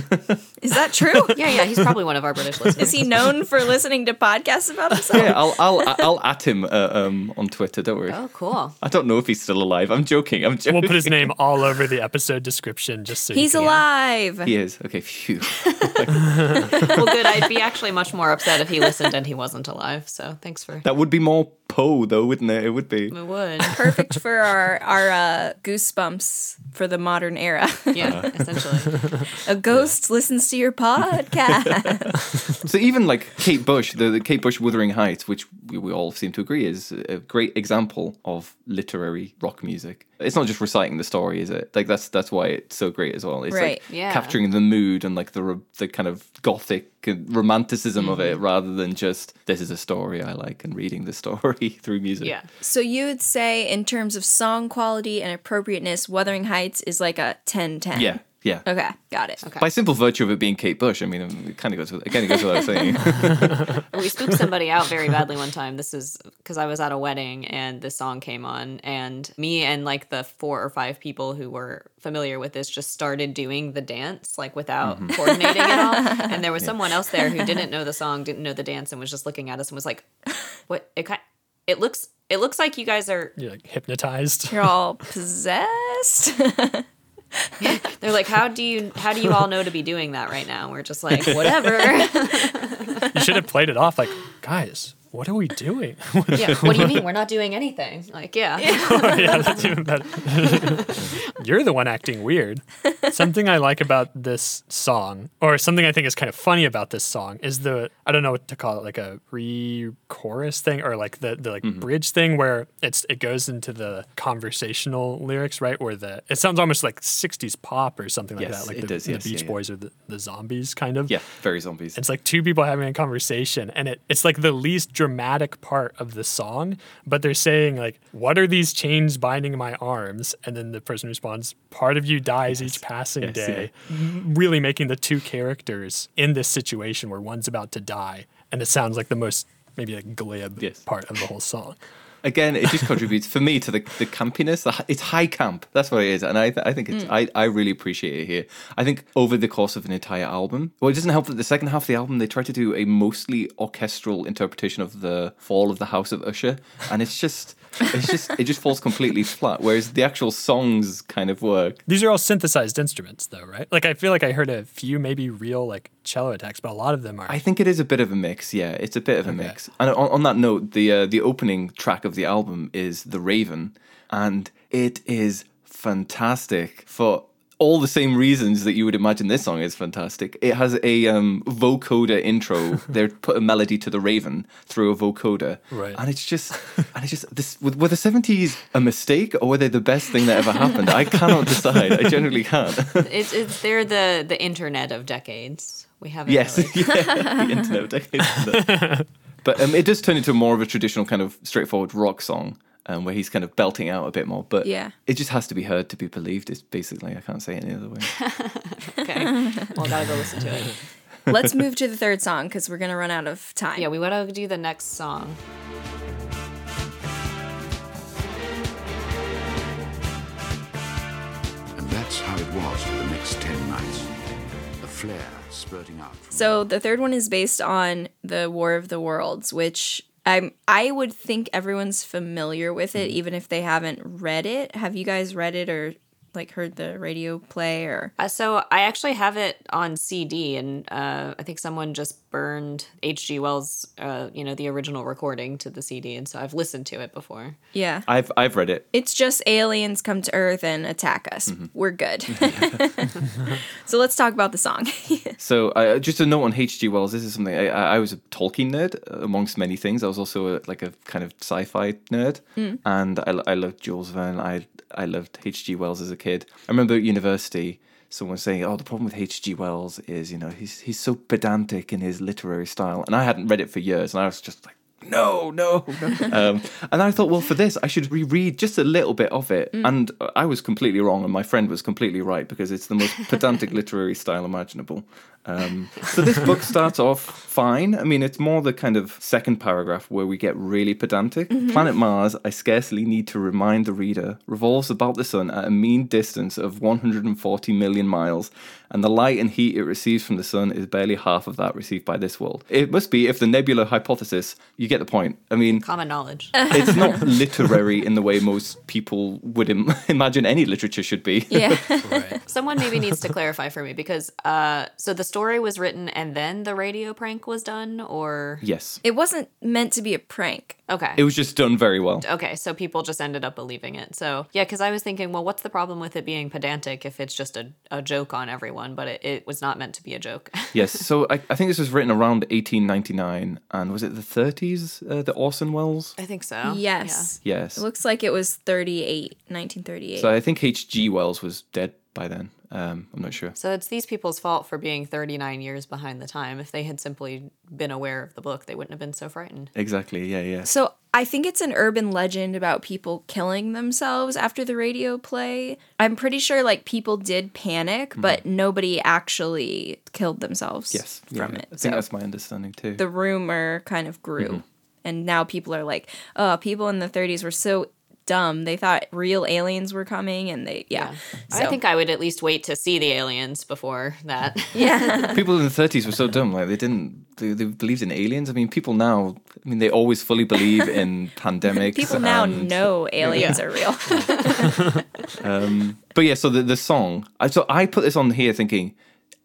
Is that true? Yeah, he's probably one of our British listeners. Is he known for listening to podcasts about himself? Yeah, I'll at him on Twitter, don't worry. Oh, cool. I don't know if he's still alive. I'm joking. We'll put his name all over the episode description just so he's alive. He is. Okay, phew. Well, good. I'd be actually much more upset if he listened and he wasn't alive, so thanks for... That would be more Poe, though, wouldn't it? It would be. It would. Perfect for our goosebumps for the modern era. Yeah, essentially. A ghost listens to your podcast. So even like Kate Bush, the Kate Bush Wuthering Heights, which we all seem to agree is a great example of literary rock music. It's not just reciting the story, is it? Like that's why it's so great as well. It's capturing the mood and like the kind of gothic romanticism of it, rather than just this is a story I like and reading the story through music. Yeah. So you would say in terms of song quality and appropriateness, Wuthering Heights is like a 10-10. Yeah. Yeah. Okay, got it. Okay. By simple virtue of it being Kate Bush, I mean, it kind of goes with, what I was saying. We spooked somebody out very badly one time. This was because I was at a wedding and this song came on, and me and like the 4 or 5 people who were familiar with this just started doing the dance, like without coordinating at all. And there was someone else there who didn't know the song, didn't know the dance, and was just looking at us and was like, "What? It looks like you guys are like hypnotized. You're all possessed." They're like, how do you all know to be doing that right now? We're just like, whatever. You should have played it off like, guys, what are we doing? Yeah, what do you mean? We're not doing anything. Like, yeah. Oh, yeah, that's even better. You're the one acting weird. Something I like about this song, or something I think is kind of funny about this song, is the, I don't know what to call it, like a re-chorus thing, or like the like bridge thing where it goes into the conversational lyrics, right? Where it sounds almost like 60s pop or something like that. Like the Beach Boys or the Zombies, kind of. Yeah, very Zombies. It's like two people having a conversation, and it's like the least dramatic part of the song, but they're saying like, what are these chains binding my arms? And then the person responds, part of you dies each passing day. Yeah. Really making the two characters in this situation where one's about to die, and it sounds like the most maybe like glib part of the whole song. Again, it just contributes for me to the campiness. It's high camp. That's what it is. And I think it's I really appreciate it here. I think over the course of an entire album, well, it doesn't help that the second half of the album, they try to do a mostly orchestral interpretation of the fall of the House of Usher. And it just falls completely flat, whereas the actual songs kind of work. These are all synthesized instruments, though, right? Like, I feel like I heard a few maybe real, like, cello attacks, but a lot of them are... I think it is a bit of a mix, yeah. It's a bit of a mix. And on that note, the opening track of the album is The Raven, and it is fantastic for all the same reasons that you would imagine this song is fantastic. It has a vocoder intro. They put a melody to The Raven through a vocoder. Right. And it's just this, were the 70s a mistake, or were they the best thing that ever happened? I cannot decide. I generally can't. They're the internet of decades. We haven't the internet of decades. But it does turn into more of a traditional kind of straightforward rock song. Where he's kind of belting out a bit more. But it just has to be heard to be believed, is basically, I can't say it any other way. Okay. Well, gotta go listen to it. Let's move to the third song, because we're going to run out of time. Yeah, we want to do the next song. And that's how it was for the next 10 nights. A flare spurting out. So the third one is based on the War of the Worlds, which... I would think everyone's familiar with it, even if they haven't read it. Have you guys read it or like heard the radio play? Or so I actually have it on CD, and I think someone just burned H.G. Wells, the original recording to the CD, and so I've listened to it before. Yeah, I've read it. It's just aliens come to Earth and attack us. Mm-hmm. We're good. So let's talk about the song. So just a note on H.G. Wells. This is something I was a Tolkien nerd amongst many things. I was also a kind of sci-fi nerd, and I loved Jules Verne. I loved H.G. Wells as a kid. I remember at university, someone saying, "Oh, the problem with H.G. Wells is, he's so pedantic in his literary style." And I hadn't read it for years, and I was just like, no. And I thought, well, for this, I should reread just a little bit of it. And I was completely wrong, and my friend was completely right, because it's the most pedantic literary style imaginable. So this book starts off fine. I mean, it's more the kind of second paragraph where we get really pedantic. Mm-hmm. Planet Mars, I scarcely need to remind the reader, revolves about the sun at a mean distance of 140 million miles, and the light and heat it receives from the sun is barely half of that received by this world. It must be, if the nebula hypothesis, you get the point. I mean... common knowledge. It's not literary in the way most people would imagine any literature should be. Yeah. Right. Someone maybe needs to clarify for me, because so the story was written and then the radio prank was done, or... Yes. It wasn't meant to be a prank. Okay. It was just done very well. Okay, so people just ended up believing it. So, yeah, because I was thinking, well, what's the problem with it being pedantic if it's just a joke on everyone? But it was not meant to be a joke. Yes, so I think this was written around 1899, and was it the 30s, the Orson Welles? I think so. Yes. Yeah. Yes. It looks like it was 1938. So I think H.G. Wells was dead by then. I'm not sure. So it's these people's fault for being 39 years behind the time. If they had simply been aware of the book, they wouldn't have been so frightened. Exactly, yeah. So I think it's an urban legend about people killing themselves after the radio play. I'm pretty sure like people did panic, but nobody actually killed themselves from it. I think that's my understanding too. The rumor kind of grew. Mm-hmm. And now people are like, oh, people in the 30s were so dumb. They thought real aliens were coming, and they, So. I think I would at least wait to see the aliens before that. Yeah. People in the 30s were so dumb. Like, they believed in aliens. I mean, people now, they always fully believe in pandemics. People now know aliens are real. But yeah, so the song. So I put this on here thinking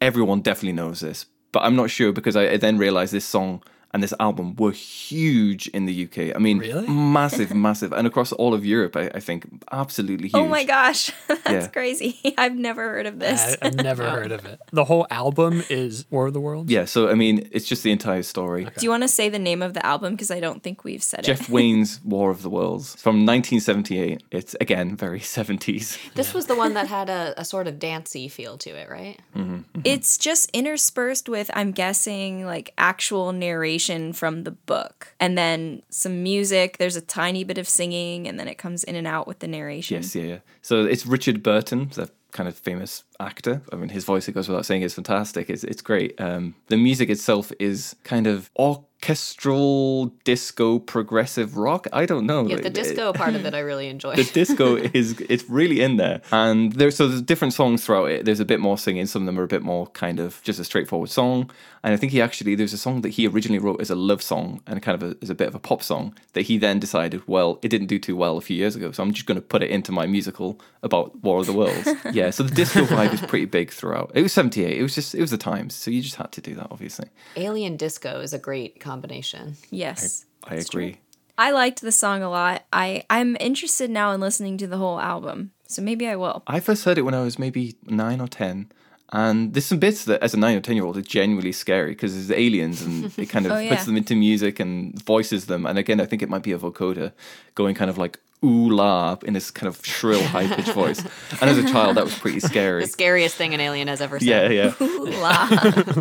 everyone definitely knows this, but I'm not sure because I then realized this song and this album were huge in the UK. I mean, really? massive. And across all of Europe, I think, absolutely huge. Oh my gosh, that's crazy. I've never heard of this. I've never heard of it. The whole album is War of the Worlds? Yeah, so, it's just the entire story. Okay. Do you want to say the name of the album? Because I don't think we've said it. Jeff Wayne's War of the Worlds from 1978. It's, again, very 70s. This was the one that had a sort of dancey feel to it, right? Mm-hmm, mm-hmm. It's just interspersed with, I'm guessing, like actual narration from the book, and then some music. There's a tiny bit of singing, and then it comes in and out with the narration. Yes, yeah. So it's Richard Burton, the kind of famous actor. His voice, it goes without saying, is fantastic. It's great. The music itself is kind of orchestral, disco, progressive rock. I don't know. Yeah, the disco part of it I really enjoy. The disco it's really in there. And there's different songs throughout it. There's a bit more singing. Some of them are a bit more kind of just a straightforward song. And I think there's a song that he originally wrote as a love song and kind of as a bit of a pop song that he then decided, well, it didn't do too well a few years ago, so I'm just going to put it into my musical about War of the Worlds. Yeah, so the disco vibe is pretty big throughout. It was 78. It was the times. So you just had to do that, obviously. Alien disco is a great combination. Yes. I agree. True. I liked the song a lot. I'm interested now in listening to the whole album, so maybe I will. I first heard it when I was maybe 9 or 10, and there's some bits that as a 9 or 10-year-old are genuinely scary because there's aliens and it kind of puts them into music and voices them. And again, I think it might be a vocoder going kind of like ooh la in this kind of shrill high-pitched voice, and as a child that was pretty scary. The scariest thing an alien has ever seen. Yeah Ooh la.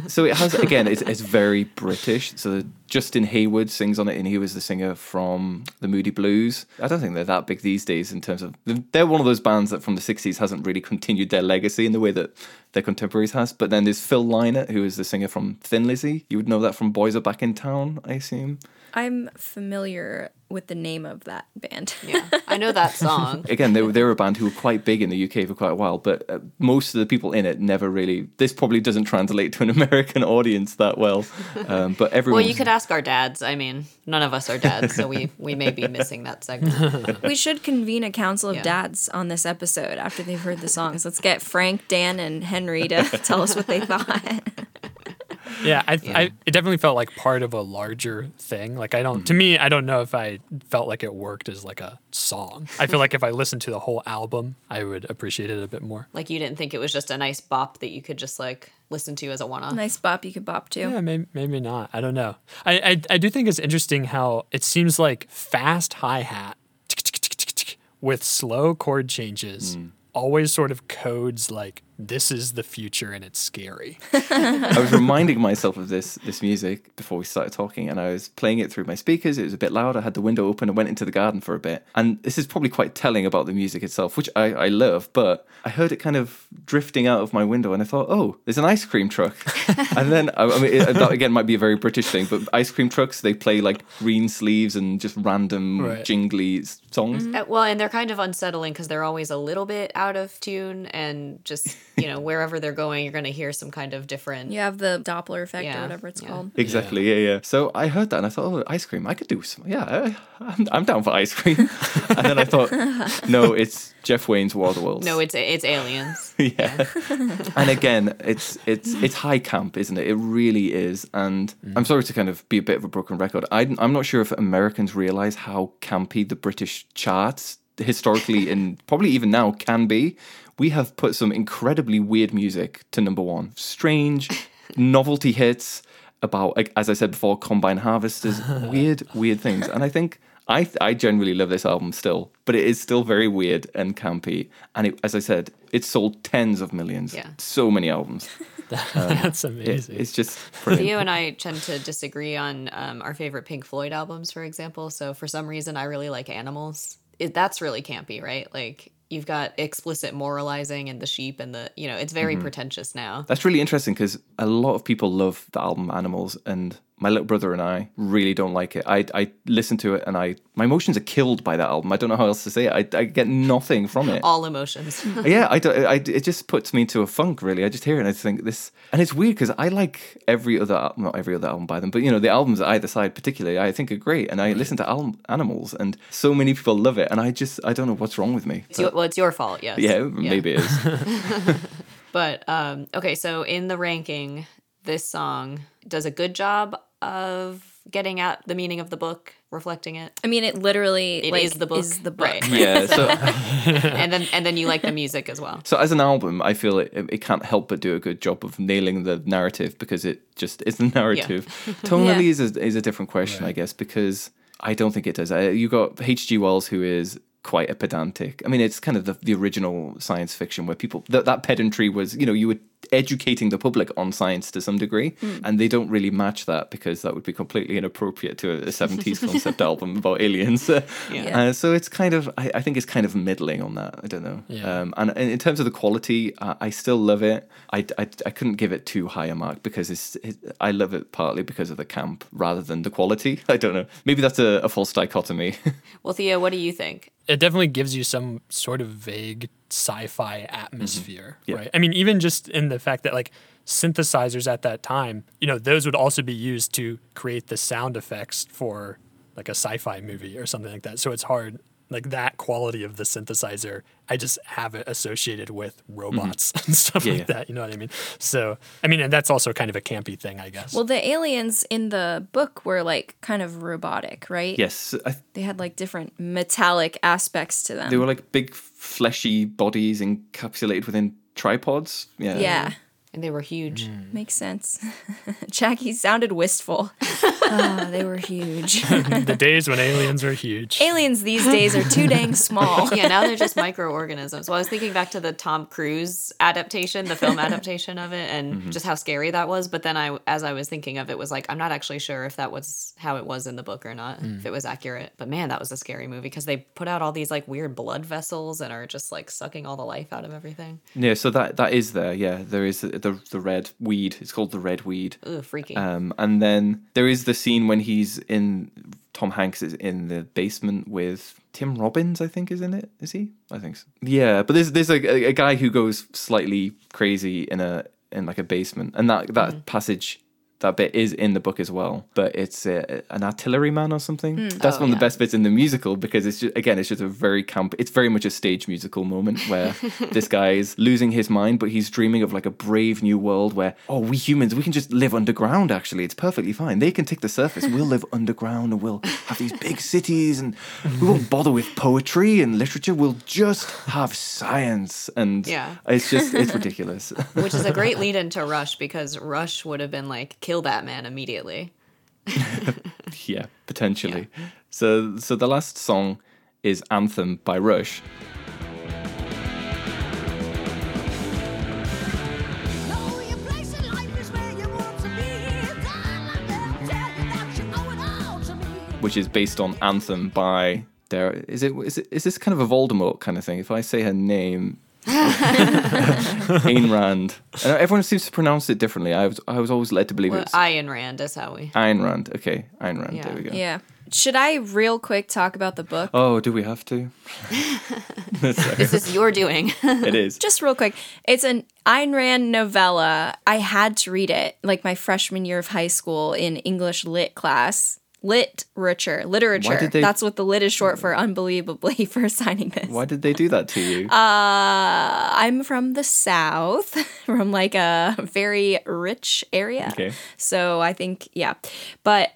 So it has, again, it's very British. So Justin Haywood sings on it, and he was the singer from the Moody Blues. I don't think they're that big these days in terms of, they're one of those bands that from the 60s hasn't really continued their legacy in the way that their contemporaries has. But then there's Phil Lynott, who is the singer from Thin Lizzy. You would know that from Boys Are Back in Town, I assume. I'm familiar with the name of that band. Yeah, I know that song. Again, they were a band who were quite big in the UK for quite a while, but most of the people in it never really... This probably doesn't translate to an American audience that well, but everyone... Well, you could ask our dads. None of us are dads, so we may be missing that segment. We should convene a council of dads on this episode after they've heard the songs. Let's get Frank, Dan, and Henry to tell us what they thought. Yeah, it definitely felt like part of a larger thing. Like to me, I don't know if I felt like it worked as like a song. I feel like if I listened to the whole album, I would appreciate it a bit more. Like you didn't think it was just a nice bop that you could just like listen to as a one-off. Nice bop you could bop to. Yeah, maybe not. I don't know. I do think it's interesting how it seems like fast hi-hat with slow chord changes always sort of codes like this is the future and it's scary. I was reminding myself of this music before we started talking, and I was playing it through my speakers. It was a bit loud. I had the window open and went into the garden for a bit. And this is probably quite telling about the music itself, which I love, but I heard it kind of drifting out of my window and I thought, oh, there's an ice cream truck. And then, that again might be a very British thing, but ice cream trucks, they play like Green Sleeves and just random jingly songs. Mm-hmm. Well, and they're kind of unsettling because they're always a little bit out of tune and just... wherever they're going, you're going to hear some kind of different... You have the Doppler effect or whatever it's called. Exactly, yeah. So I heard that and I thought, oh, ice cream, I could do some... Yeah, I'm down for ice cream. And then I thought, no, it's Jeff Wayne's War of the Worlds. No, it's aliens. Yeah. And again, it's high camp, isn't it? It really is. And I'm sorry to kind of be a bit of a broken record. I'm not sure if Americans realize how campy the British charts historically and probably even now can be. We have put some incredibly weird music to number one. Strange novelty hits about, as I said before, Combine Harvesters, weird things. And I think I genuinely love this album still, but it is still very weird and campy. And it, as I said, it sold tens of millions. Yeah. So many albums. That's amazing. It's just brilliant. Theo and I tend to disagree on our favorite Pink Floyd albums, for example. So for some reason, I really like Animals. That's really campy, right? Like, you've got explicit moralizing and the sheep and the, you know, it's very pretentious now. That's really interesting because a lot of people love the album Animals, and my little brother and I really don't like it. I listen to it and my emotions are killed by that album. I don't know how else to say it. I get nothing from it. All emotions. Yeah, it just puts me into a funk, really. I just hear it and I think this... And it's weird because I like not every other album by them, but, you know, the albums either side particularly I think are great. And I listen to Animals and so many people love it. And I don't know what's wrong with me. It's your fault, yes. Yeah. Maybe it is. But, okay, so in the ranking, this song does a good job of getting at the meaning of the book, reflecting it. I mean, it literally is the book. Right. Yeah. So and then you like the music as well. So as an album, I feel it can't help but do a good job of nailing the narrative because it just is the narrative. Yeah. Tonally is a different question, right, I guess, because I don't think it does. You got H.G. Wells, who is quite a pedantic. I mean, it's kind of the original science fiction where people that pedantry was, you know, you were educating the public on science to some degree, and they don't really match that because that would be completely inappropriate to a 70s concept album about aliens. So it's kind of, I think it's kind of middling on that. I don't know. Yeah. And in terms of the quality, I still love it. I couldn't give it too high a mark because I love it partly because of the camp rather than the quality. I don't know. Maybe that's a false dichotomy. Well, Theo, what do you think? It definitely gives you some sort of vague sci-fi atmosphere, right? I mean, even just in the fact that, like, synthesizers at that time, you know, those would also be used to create the sound effects for, like, a sci-fi movie or something like that. So it's hard, like, that quality of the synthesizer, I just have it associated with robots and stuff like that, you know what I mean? So, I mean, and that's also kind of a campy thing, I guess. Well, the aliens in the book were, like, kind of robotic, right? Yes. They had, like, different metallic aspects to them. They were, like, big fleshy bodies encapsulated within tripods. Yeah. Yeah. And they were huge. Makes sense. Jackie sounded wistful. They were huge. The days when aliens were huge. Aliens these days are too dang small. Yeah, now they're just microorganisms. Well, I was thinking back to the Tom Cruise adaptation, the film adaptation of it, and just how scary that was. But then as I was thinking of it, was like, I'm not actually sure if that was how it was in the book or not, if it was accurate. But man, that was a scary movie because they put out all these like weird blood vessels and are just like sucking all the life out of everything. Yeah, so that is there. Yeah, there is the red weed. It's called the red weed. Ooh, freaky. And then there is the scene when Tom Hanks is in the basement with Tim Robbins, I think, is in it. Is he? I think so. Yeah, but there's a guy who goes slightly crazy in like a basement, and that passage, that bit is in the book as well, but it's an artilleryman or something. That's one of the best bits in the musical because it's just, again, it's just a very camp. It's very much a stage musical moment where this guy is losing his mind, but he's dreaming of like a brave new world where, oh, we humans, we can just live underground. Actually, it's perfectly fine. They can take the surface. We'll live underground and we'll have these big cities and we won't bother with poetry and literature. We'll just have science, and it's ridiculous. Which is a great lead into Rush because Rush would have been like, kill that man immediately. Yeah, potentially. Yeah. So the last song is Anthem by Rush. Which is based on Anthem by is this kind of a Voldemort kind of thing? If I say her name, Ayn Rand. And everyone seems to pronounce it differently. I was always led to believe it was Ayn Rand is how we... Ayn Rand. Okay, Ayn Rand. Yeah. There we go. Yeah. Should I real quick talk about the book? Oh, do we have to? This is your doing. It is. Just real quick. It's an Ayn Rand novella. I had to read it like my freshman year of high school in English lit class. Literature. That's what the lit is short for, unbelievably, for signing this. Why did they do that to you? I'm from the South, from like a very rich area. Okay. So I think, yeah. But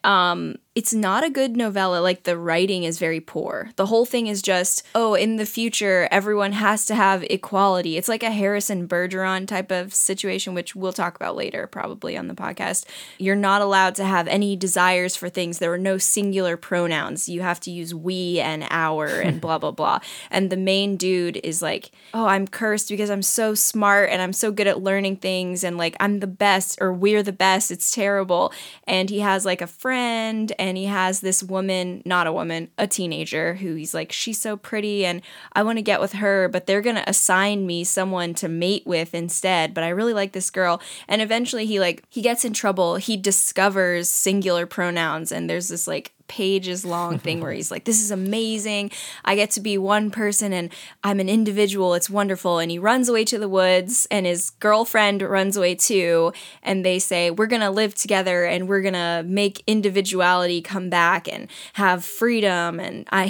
It's not a good novella. Like, the writing is very poor. The whole thing is just, oh, in the future, everyone has to have equality. It's like a Harrison Bergeron type of situation, which we'll talk about later, probably on the podcast. You're not allowed to have any desires for things. There are no singular pronouns. You have to use we and our and blah, blah, blah. And the main dude is like, oh, I'm cursed because I'm so smart and I'm so good at learning things. And like, I'm the best, or we're the best. It's terrible. And he has like a friend, and he has this woman, not a woman, a teenager, who he's like, she's so pretty and I want to get with her, but they're going to assign me someone to mate with instead. But I really like this girl. And eventually he gets in trouble. He discovers singular pronouns, and there's this like pages long thing where he's like, this is amazing. I get to be one person and I'm an individual. It's wonderful. And he runs away to the woods, and his girlfriend runs away too. And they say, we're going to live together and we're going to make individuality come back and have freedom. And I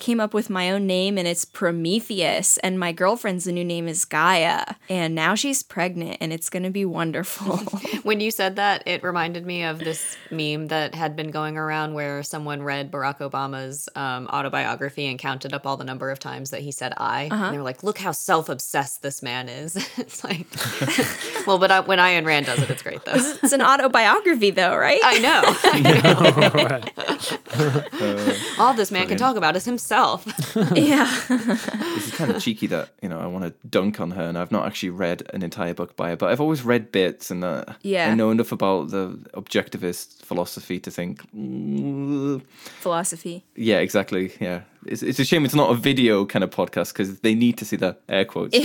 came up with my own name, and it's Prometheus. And my girlfriend's new name is Gaia. And now she's pregnant, and it's going to be wonderful. When you said that, it reminded me of this meme that had been going around where someone read Barack Obama's autobiography and counted up all the number of times that he said I. Uh-huh. And they were like, look how self-obsessed this man is. It's like, well, but when Ayn Rand does it, it's great, though. It's an autobiography, though, right? I know. All this man can talk about is himself. Yeah. It's kind of cheeky that, I want to dunk on her, and I've not actually read an entire book by her, but I've always read bits, and I know enough about the objectivist philosophy to think... philosophy. Yeah, exactly. Yeah. It's a shame it's not a video kind of podcast, because they need to see the air quotes.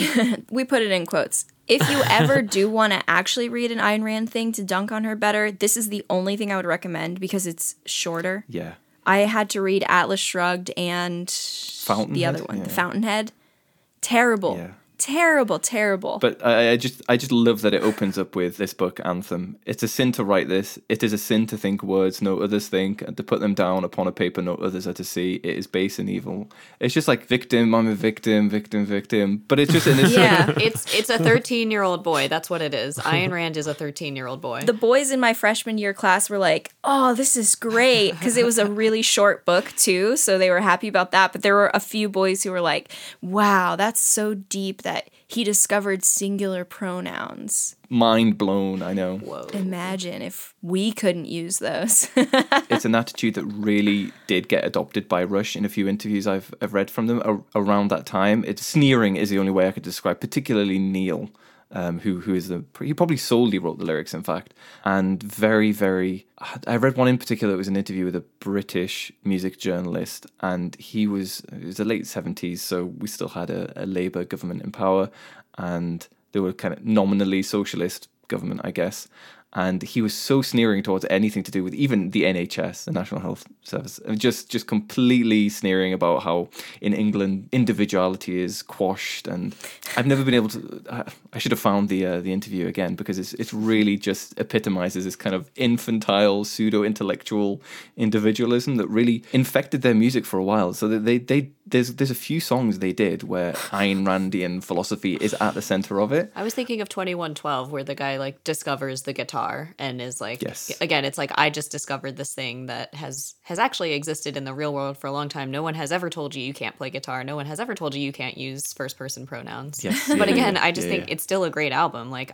We put it in quotes. If you ever do want to actually read an Ayn Rand thing to dunk on her better, this is the only thing I would recommend, because it's shorter. Yeah. I had to read Atlas Shrugged and the other one, The Fountainhead. Terrible. Yeah. Terrible, terrible. But I just love that it opens up with this book, Anthem. It's a sin to write this. It is a sin to think words no others think, and to put them down upon a paper no others are to see. It is base and evil. It's just like, victim, I'm a victim, victim, victim. But it's just in this. Yeah, it's a 13-year-old boy. That's what it is. Ayn Rand is a 13-year-old boy. The boys in my freshman year class were like, oh, this is great, because it was a really short book too, so they were happy about that. But there were a few boys who were like, wow, that's so deep that he discovered singular pronouns. Mind blown, I know. Whoa. Imagine if we couldn't use those. It's an attitude that really did get adopted by Rush in a few interviews I've read from them around that time. It's sneering is the only way I could describe, particularly Neil, who probably solely wrote the lyrics, in fact. And very, very... I read one in particular. It was an interview with a British music journalist, and it was the late 70s, so we still had a Labour government in power, and they were kind of nominally socialist government, I guess. And he was so sneering towards anything to do with even the NHS, the National Health Service, just completely sneering about how in England individuality is quashed. And I've never been able to. I should have found the interview again, because it's really just epitomizes this kind of infantile, pseudo-intellectual individualism that really infected their music for a while. So that there's a few songs they did where Ayn Randian philosophy is at the center of it. I was thinking of 2112, where the guy like discovers the guitar. And is like, yes. Again, it's like, I just discovered this thing that has actually existed in the real world for a long time. No one has ever told you can't play guitar. No one has ever told you can't use first person pronouns. Yes. But again, I just think it's still a great album. Like,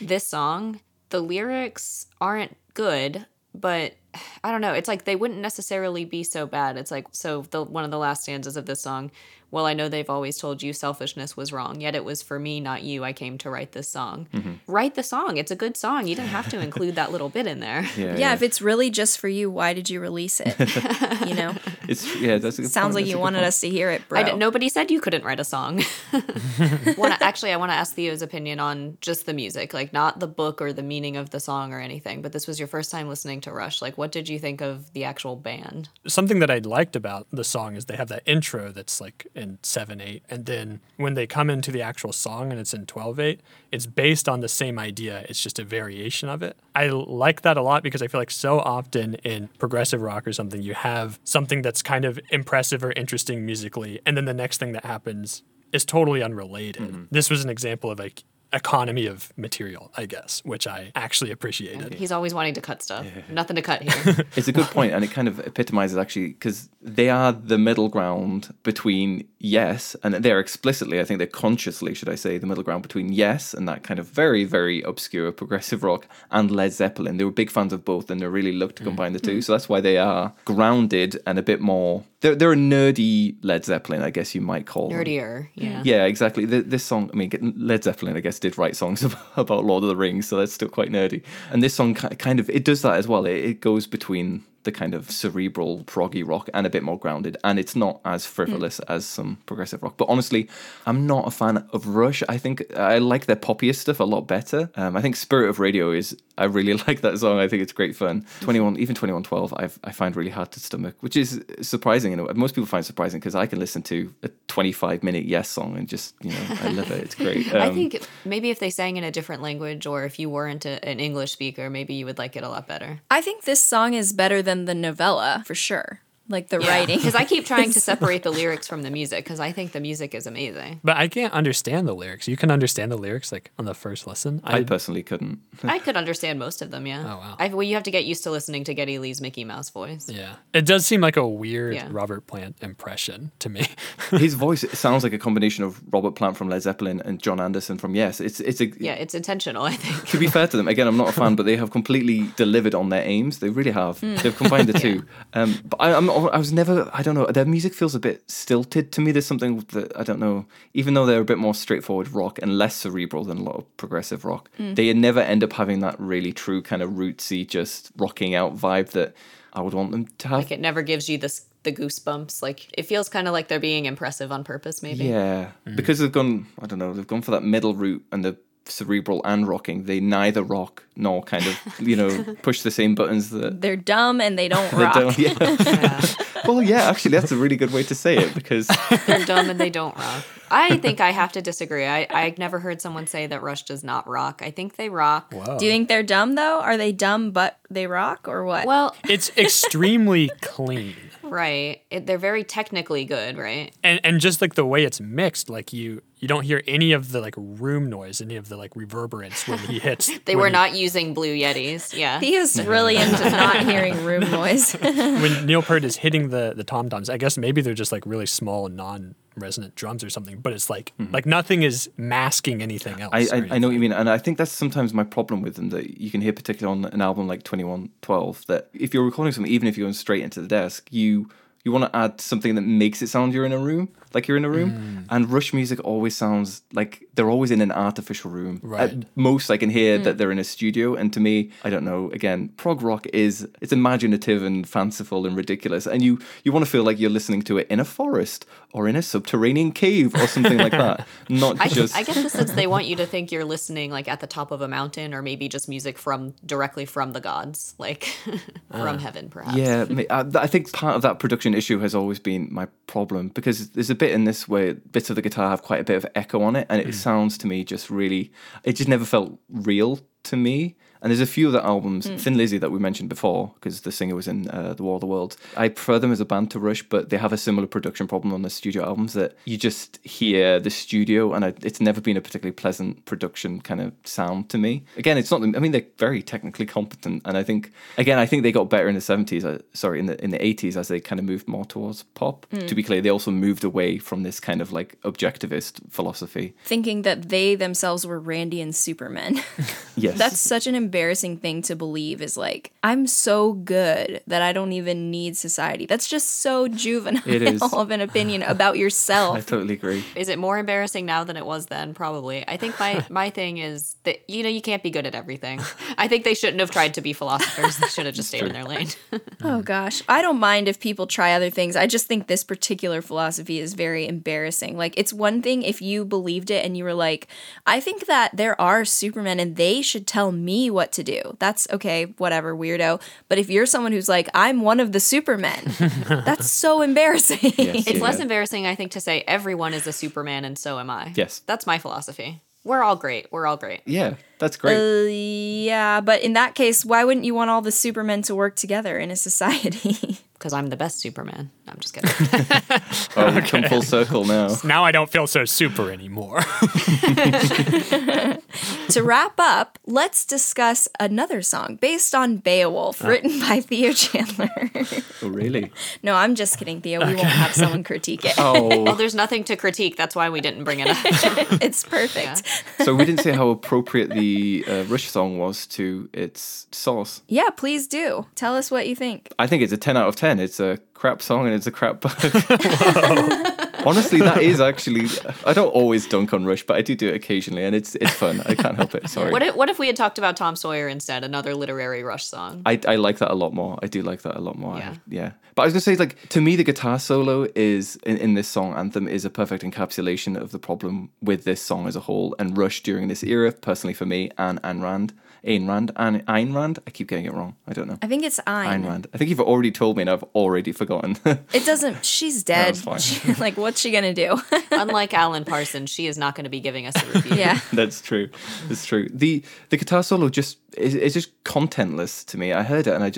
this song, the lyrics aren't good, but I don't know. It's like, they wouldn't necessarily be so bad. It's like, one of the last stanzas of this song, well, I know they've always told you selfishness was wrong, yet it was for me, not you, I came to write this song. Mm-hmm. Write the song. It's a good song. You didn't have to include that little bit in there. Yeah, if it's really just for you, why did you release it? That's a good sounds point. Like that's you wanted point. Us to hear it, bro. Nobody said you couldn't write a song. Actually, I want to ask Theo's opinion on just the music, like not the book or the meaning of the song or anything, but this was your first time listening to Rush. Like, what did you think of the actual band? Something that I liked about the song is they have that intro that's like in 7/8, and then when they come into the actual song and it's in 12/8, it's based on the same idea. It's just a variation of it. I like that a lot, because I feel like so often in progressive rock or something, you have something that's kind of impressive or interesting musically, and then the next thing that happens is totally unrelated. Mm-hmm. This was an example of like economy of material, I guess, which I actually appreciated. Okay. He's always wanting to cut stuff. Yeah. Nothing to cut here. It's a good point, and it kind of epitomizes, actually, because they are the middle ground between Yes, and they're explicitly, I think they're consciously, should I say, the middle ground between Yes and that kind of very, very obscure progressive rock and Led Zeppelin. They were big fans of both, and they really looked to combine the two, so that's why they are grounded and a bit more... They're a nerdy Led Zeppelin, I guess you might call them. Nerdier, yeah. Yeah, exactly. This song, I mean, Led Zeppelin, I guess, did write songs about Lord of the Rings, so that's still quite nerdy. And this song kind of, it does that as well. It goes between the kind of cerebral, proggy rock and a bit more grounded. And it's not as frivolous as some progressive rock. But honestly, I'm not a fan of Rush. I think I like their poppiest stuff a lot better. I think Spirit of Radio is, I really like that song. I think it's great fun. 2112, I find really hard to stomach, which is surprising. You know, most people find surprising because I can listen to a 25-minute Yes song and just, you know, I love it. It's great. I think maybe if they sang in a different language or if you weren't an English speaker, maybe you would like it a lot better. I think this song is better than the novella, for sure. Like the writing. Because I keep trying to separate the lyrics from the music because I think the music is amazing. But I can't understand the lyrics. You can understand the lyrics like on the first listen. I personally couldn't. I could understand most of them, yeah. Oh, wow. Well, you have to get used to listening to Geddy Lee's Mickey Mouse voice. Yeah. It does seem like a weird Robert Plant impression to me. His voice sounds like a combination of Robert Plant from Led Zeppelin and John Anderson from Yes. Yeah, it's intentional, I think. To be fair to them, again, I'm not a fan, but they have completely delivered on their aims. They really have. They've combined the two. But I was never, I don't know, their music feels a bit stilted to me. There's something that, I don't know, even though they're a bit more straightforward rock and less cerebral than a lot of progressive rock, they never end up having that really true kind of rootsy, just rocking out vibe that I would want them to have. Like it never gives you the goosebumps. Like it feels kind of like they're being impressive on purpose, maybe. Yeah, because they've gone, I don't know, they've gone for that middle route and the cerebral and rocking. They neither rock nor kind of, you know, push the same buttons that... They're dumb and they don't rock. Well, yeah, actually, that's a really good way to say it because... They're dumb and they don't rock. I think I have to disagree. I've never heard someone say that Rush does not rock. I think they rock. Whoa. Do you think they're dumb, though? Are they dumb but they rock or what? Well... It's extremely clean. Right. They're very technically good, right? And just like the way it's mixed, like you don't hear any of the like room noise, any of the like reverberance when he hits. They were not using Blue Yetis. Yeah. He is really into not hearing room noise. When Neil Peart is hitting the tom-toms, I guess maybe they're just like really small non-resonant drums or something, but it's like like nothing is masking anything else. I know what you mean, and I think that's sometimes my problem with them, that you can hear particularly on an album like 2112 that if you're recording something, even if you're going straight into the desk, you want to add something that makes it sound you're in a room. And Rush music always sounds like they're always in an artificial room. Right. At most I can hear that they're in a studio, and to me, I don't know, again, prog rock is, it's imaginative and fanciful and ridiculous, and you want to feel like you're listening to it in a forest or in a subterranean cave or something like that. I guess the sense they want you to think you're listening like at the top of a mountain, or maybe just music directly from the gods, like from heaven perhaps. Yeah, I think part of that production issue has always been my problem, because there's a bit in this where bits of the guitar have quite a bit of echo on it, and it sounds to me just really, it just never felt real to me. And there's a few other albums, Thin Lizzy that we mentioned before, because the singer was in The War of the Worlds. I prefer them as a band to Rush, but they have a similar production problem on the studio albums, that you just hear the studio, and it's never been a particularly pleasant production kind of sound to me. Again, it's not, I mean, they're very technically competent, and I think they got better in the 80s as they kind of moved more towards pop. To be clear, they also moved away from this kind of like objectivist philosophy. Thinking that they themselves were Randy and Superman. Yes. That's such an embarrassing thing to believe, is like, I'm so good that I don't even need society. That's just so juvenile of an opinion about yourself. I totally agree. Is it more embarrassing now than it was then? Probably. I think my thing is that, you know, you can't be good at everything. I think they shouldn't have tried to be philosophers. They should have just stayed in their lane. Oh gosh. I don't mind if people try other things. I just think this particular philosophy is very embarrassing. Like, it's one thing if you believed it and you were like, I think that there are Supermen and they should tell me what to do. That's okay, whatever, weirdo. But if you're someone who's like, I'm one of the Supermen, that's so embarrassing. Yes, it's less embarrassing, I think, to say everyone is a Superman and so am I. Yes. That's my philosophy. We're all great. We're all great. Yeah, that's great. Yeah, but in that case, why wouldn't you want all the Supermen to work together in a society? because I'm the best Superman. No, I'm just kidding. Oh, we come full circle now. Now I don't feel so super anymore. To wrap up, let's discuss another song based on Beowulf, written by Theo Chandler. Oh, really? No, I'm just kidding, Theo. We won't have someone critique it. Oh. Well, there's nothing to critique. That's why we didn't bring it up. It's perfect. Yeah. So we didn't say how appropriate the Rush song was to its source. Yeah, please do. Tell us what you think. I think it's a 10 out of 10. It's a crap song and it's a crap book. Honestly, that is actually, I don't always dunk on Rush, but I do it occasionally, and it's fun. I can't help it, sorry. What if we had talked about Tom Sawyer instead, another literary Rush song? I like that a lot more. I do like that a lot more. Yeah. But I was going to say, like, to me, the guitar solo is, in this song, Anthem, is a perfect encapsulation of the problem with this song as a whole, and Rush during this era, personally for me, and Ayn Rand. I keep getting it wrong. I don't know. I think it's Ayn. Ayn Rand. I think you've already told me and I've already forgotten. It doesn't. She's dead. She, like, what's she going to do? Unlike Alan Parsons, she is not going to be giving us a review. Yeah. That's true. That's true. The guitar solo just is just contentless to me. I heard it and I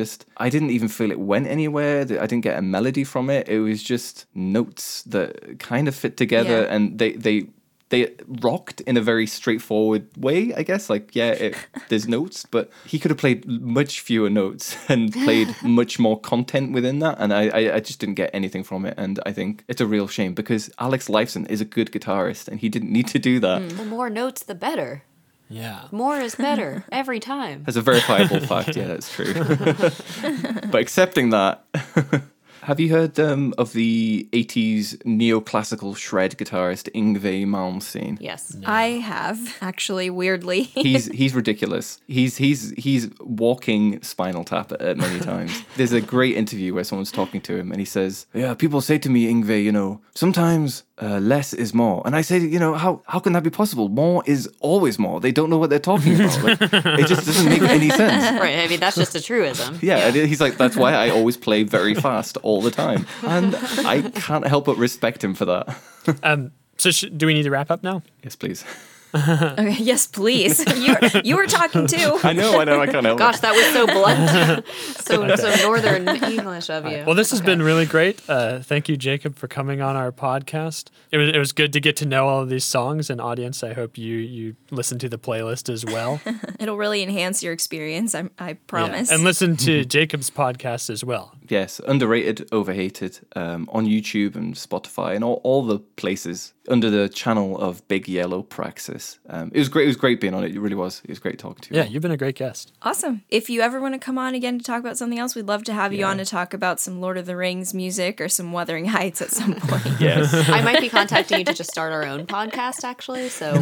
didn't even feel it went anywhere. I didn't get a melody from it. It was just notes that kind of fit together, and they rocked in a very straightforward way, I guess. Like, there's notes, but he could have played much fewer notes and played much more content within that. And I just didn't get anything from it. And I think it's a real shame because Alex Lifeson is a good guitarist and he didn't need to do that. The more notes, the better. Yeah. More is better every time. That's a verifiable fact. Yeah, that's true. But accepting that... Have you heard of the 80s neoclassical shred guitarist Yngwie Malmsteen? Yes. No. I have, actually, weirdly. He's ridiculous. He's walking Spinal Tap at many times. There's a great interview where someone's talking to him and he says, yeah, people say to me, Yngwie, you know, sometimes less is more. And I say, you know, how can that be possible? More is always more. They don't know what they're talking about. Like, it just doesn't make any sense. Right, I mean, that's just a truism. Yeah, he's like, that's why I always play very fast all the time. And I can't help but respect him for that. Do we need to wrap up now? Yes, please. Okay, yes, please. You were talking too. I know, I can't help it. Gosh, that was so blunt. so Northern English of you. Well, this has been really great. Thank you, Jacob, for coming on our podcast. It was good to get to know all of these songs, and audience, I hope you listen to the playlist as well. It'll really enhance your experience, I promise. Yeah. And listen to Jacob's podcast as well. Yes, Underrated, Overhated, on YouTube and Spotify and all the places under the channel of Big Yellow Praxis. It was great being on it. It really was. It was great talking to you. Yeah, you've been a great guest. Awesome. If you ever want to come on again to talk about something else, we'd love to have you on to talk about some Lord of the Rings music or some Wuthering Heights at some point. Yes. I might be contacting you to just start our own podcast, actually. So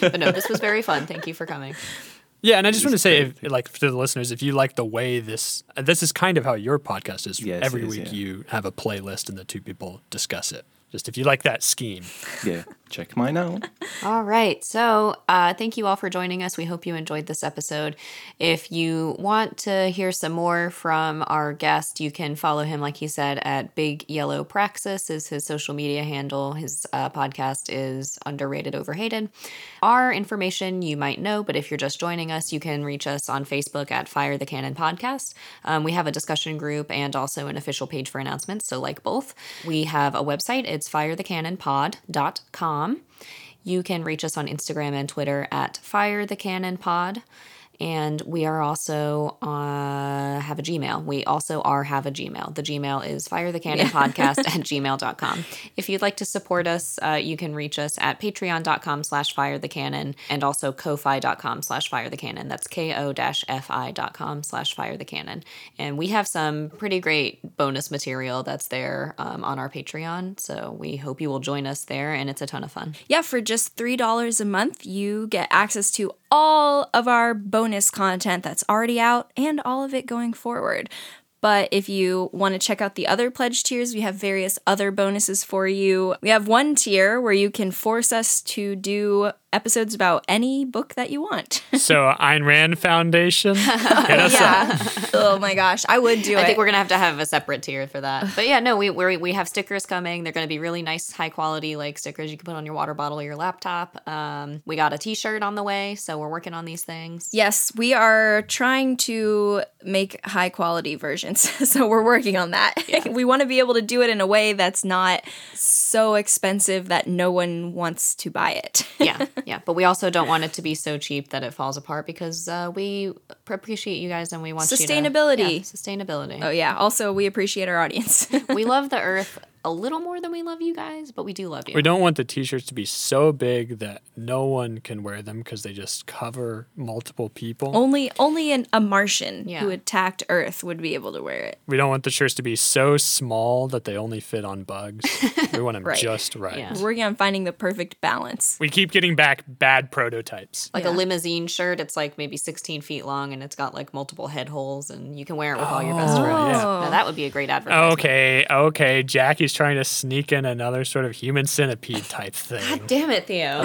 but no, this was very fun. Thank you for coming. Yeah, and I just want to say, to the listeners, if you like the way this is kind of how your podcast is. Yes, every week you have a playlist and the two people discuss it. Just if you like that scheme. Yeah, check mine out. All right. So thank you all for joining us. We hope you enjoyed this episode. If you want to hear some more from our guest, you can follow him, like he said, at Big Yellow Praxis is his social media handle. His podcast is Underrated Overhated. Our information you might know, but if you're just joining us, you can reach us on Facebook at Fire the Canon Podcast. We have a discussion group and also an official page for announcements, so like both. We have a website. It's firethecannonpod.com. You can reach us on Instagram and Twitter at firethecannonpod. And we are also have a Gmail. We also have a Gmail. The Gmail is firethecannonpodcast at gmail.com. If you'd like to support us, you can reach us at patreon.com/firethecannon and also ko-fi.com/firethecannon. That's ko-fi.com/firethecannon. And we have some pretty great bonus material that's there on our Patreon. So we hope you will join us there, and it's a ton of fun. Yeah, for just $3 a month, you get access to all of our bonus content that's already out and all of it going forward. But if you want to check out the other pledge tiers, we have various other bonuses for you. We have one tier where you can force us to do episodes about any book that you want. So Ayn Rand Foundation, hit us up. Oh my gosh, I would do it. I think we're going to have a separate tier for that. But yeah, no, we have stickers coming. They're going to be really nice, high quality like stickers you can put on your water bottle or your laptop. We got a t-shirt on the way, so we're working on these things. Yes, we are trying to make high quality versions, so we're working on that. Yeah. We want to be able to do it in a way that's not so expensive that no one wants to buy it. Yeah, but we also don't want it to be so cheap that it falls apart, because we appreciate you guys and we want sustainability. Oh yeah, also we appreciate our audience. We love the earth a little more than we love you guys, but we do love you. We don't want the t-shirts to be so big that no one can wear them because they just cover multiple people. Only a Martian who attacked Earth would be able to wear it. We don't want the shirts to be so small that they only fit on bugs. We want them just right. Yeah. We're working on finding the perfect balance. We keep getting back bad prototypes. Like a limousine shirt, it's like maybe 16 feet long and it's got like multiple head holes and you can wear it with all your best friends. Yeah. Now, that would be a great advertisement. Okay, Jackie's trying to sneak in another sort of human centipede type thing. God damn it, Theo.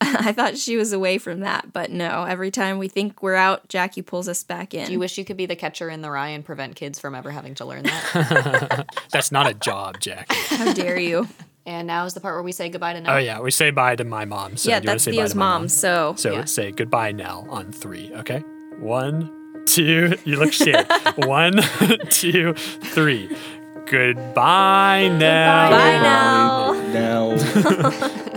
I thought she was away from that, but no. Every time we think we're out, Jackie pulls us back in. Do you wish you could be the catcher in the rye and prevent kids from ever having to learn that? That's not a job, Jackie. How dare you. And now is the part where we say goodbye to Nell. Oh, yeah. We say bye to my mom. So yeah, that's Theo's mom. So say goodbye, Nell, on three, okay? 1, 2, you look scared. 1, 2, 3. Goodbye now. Bye now.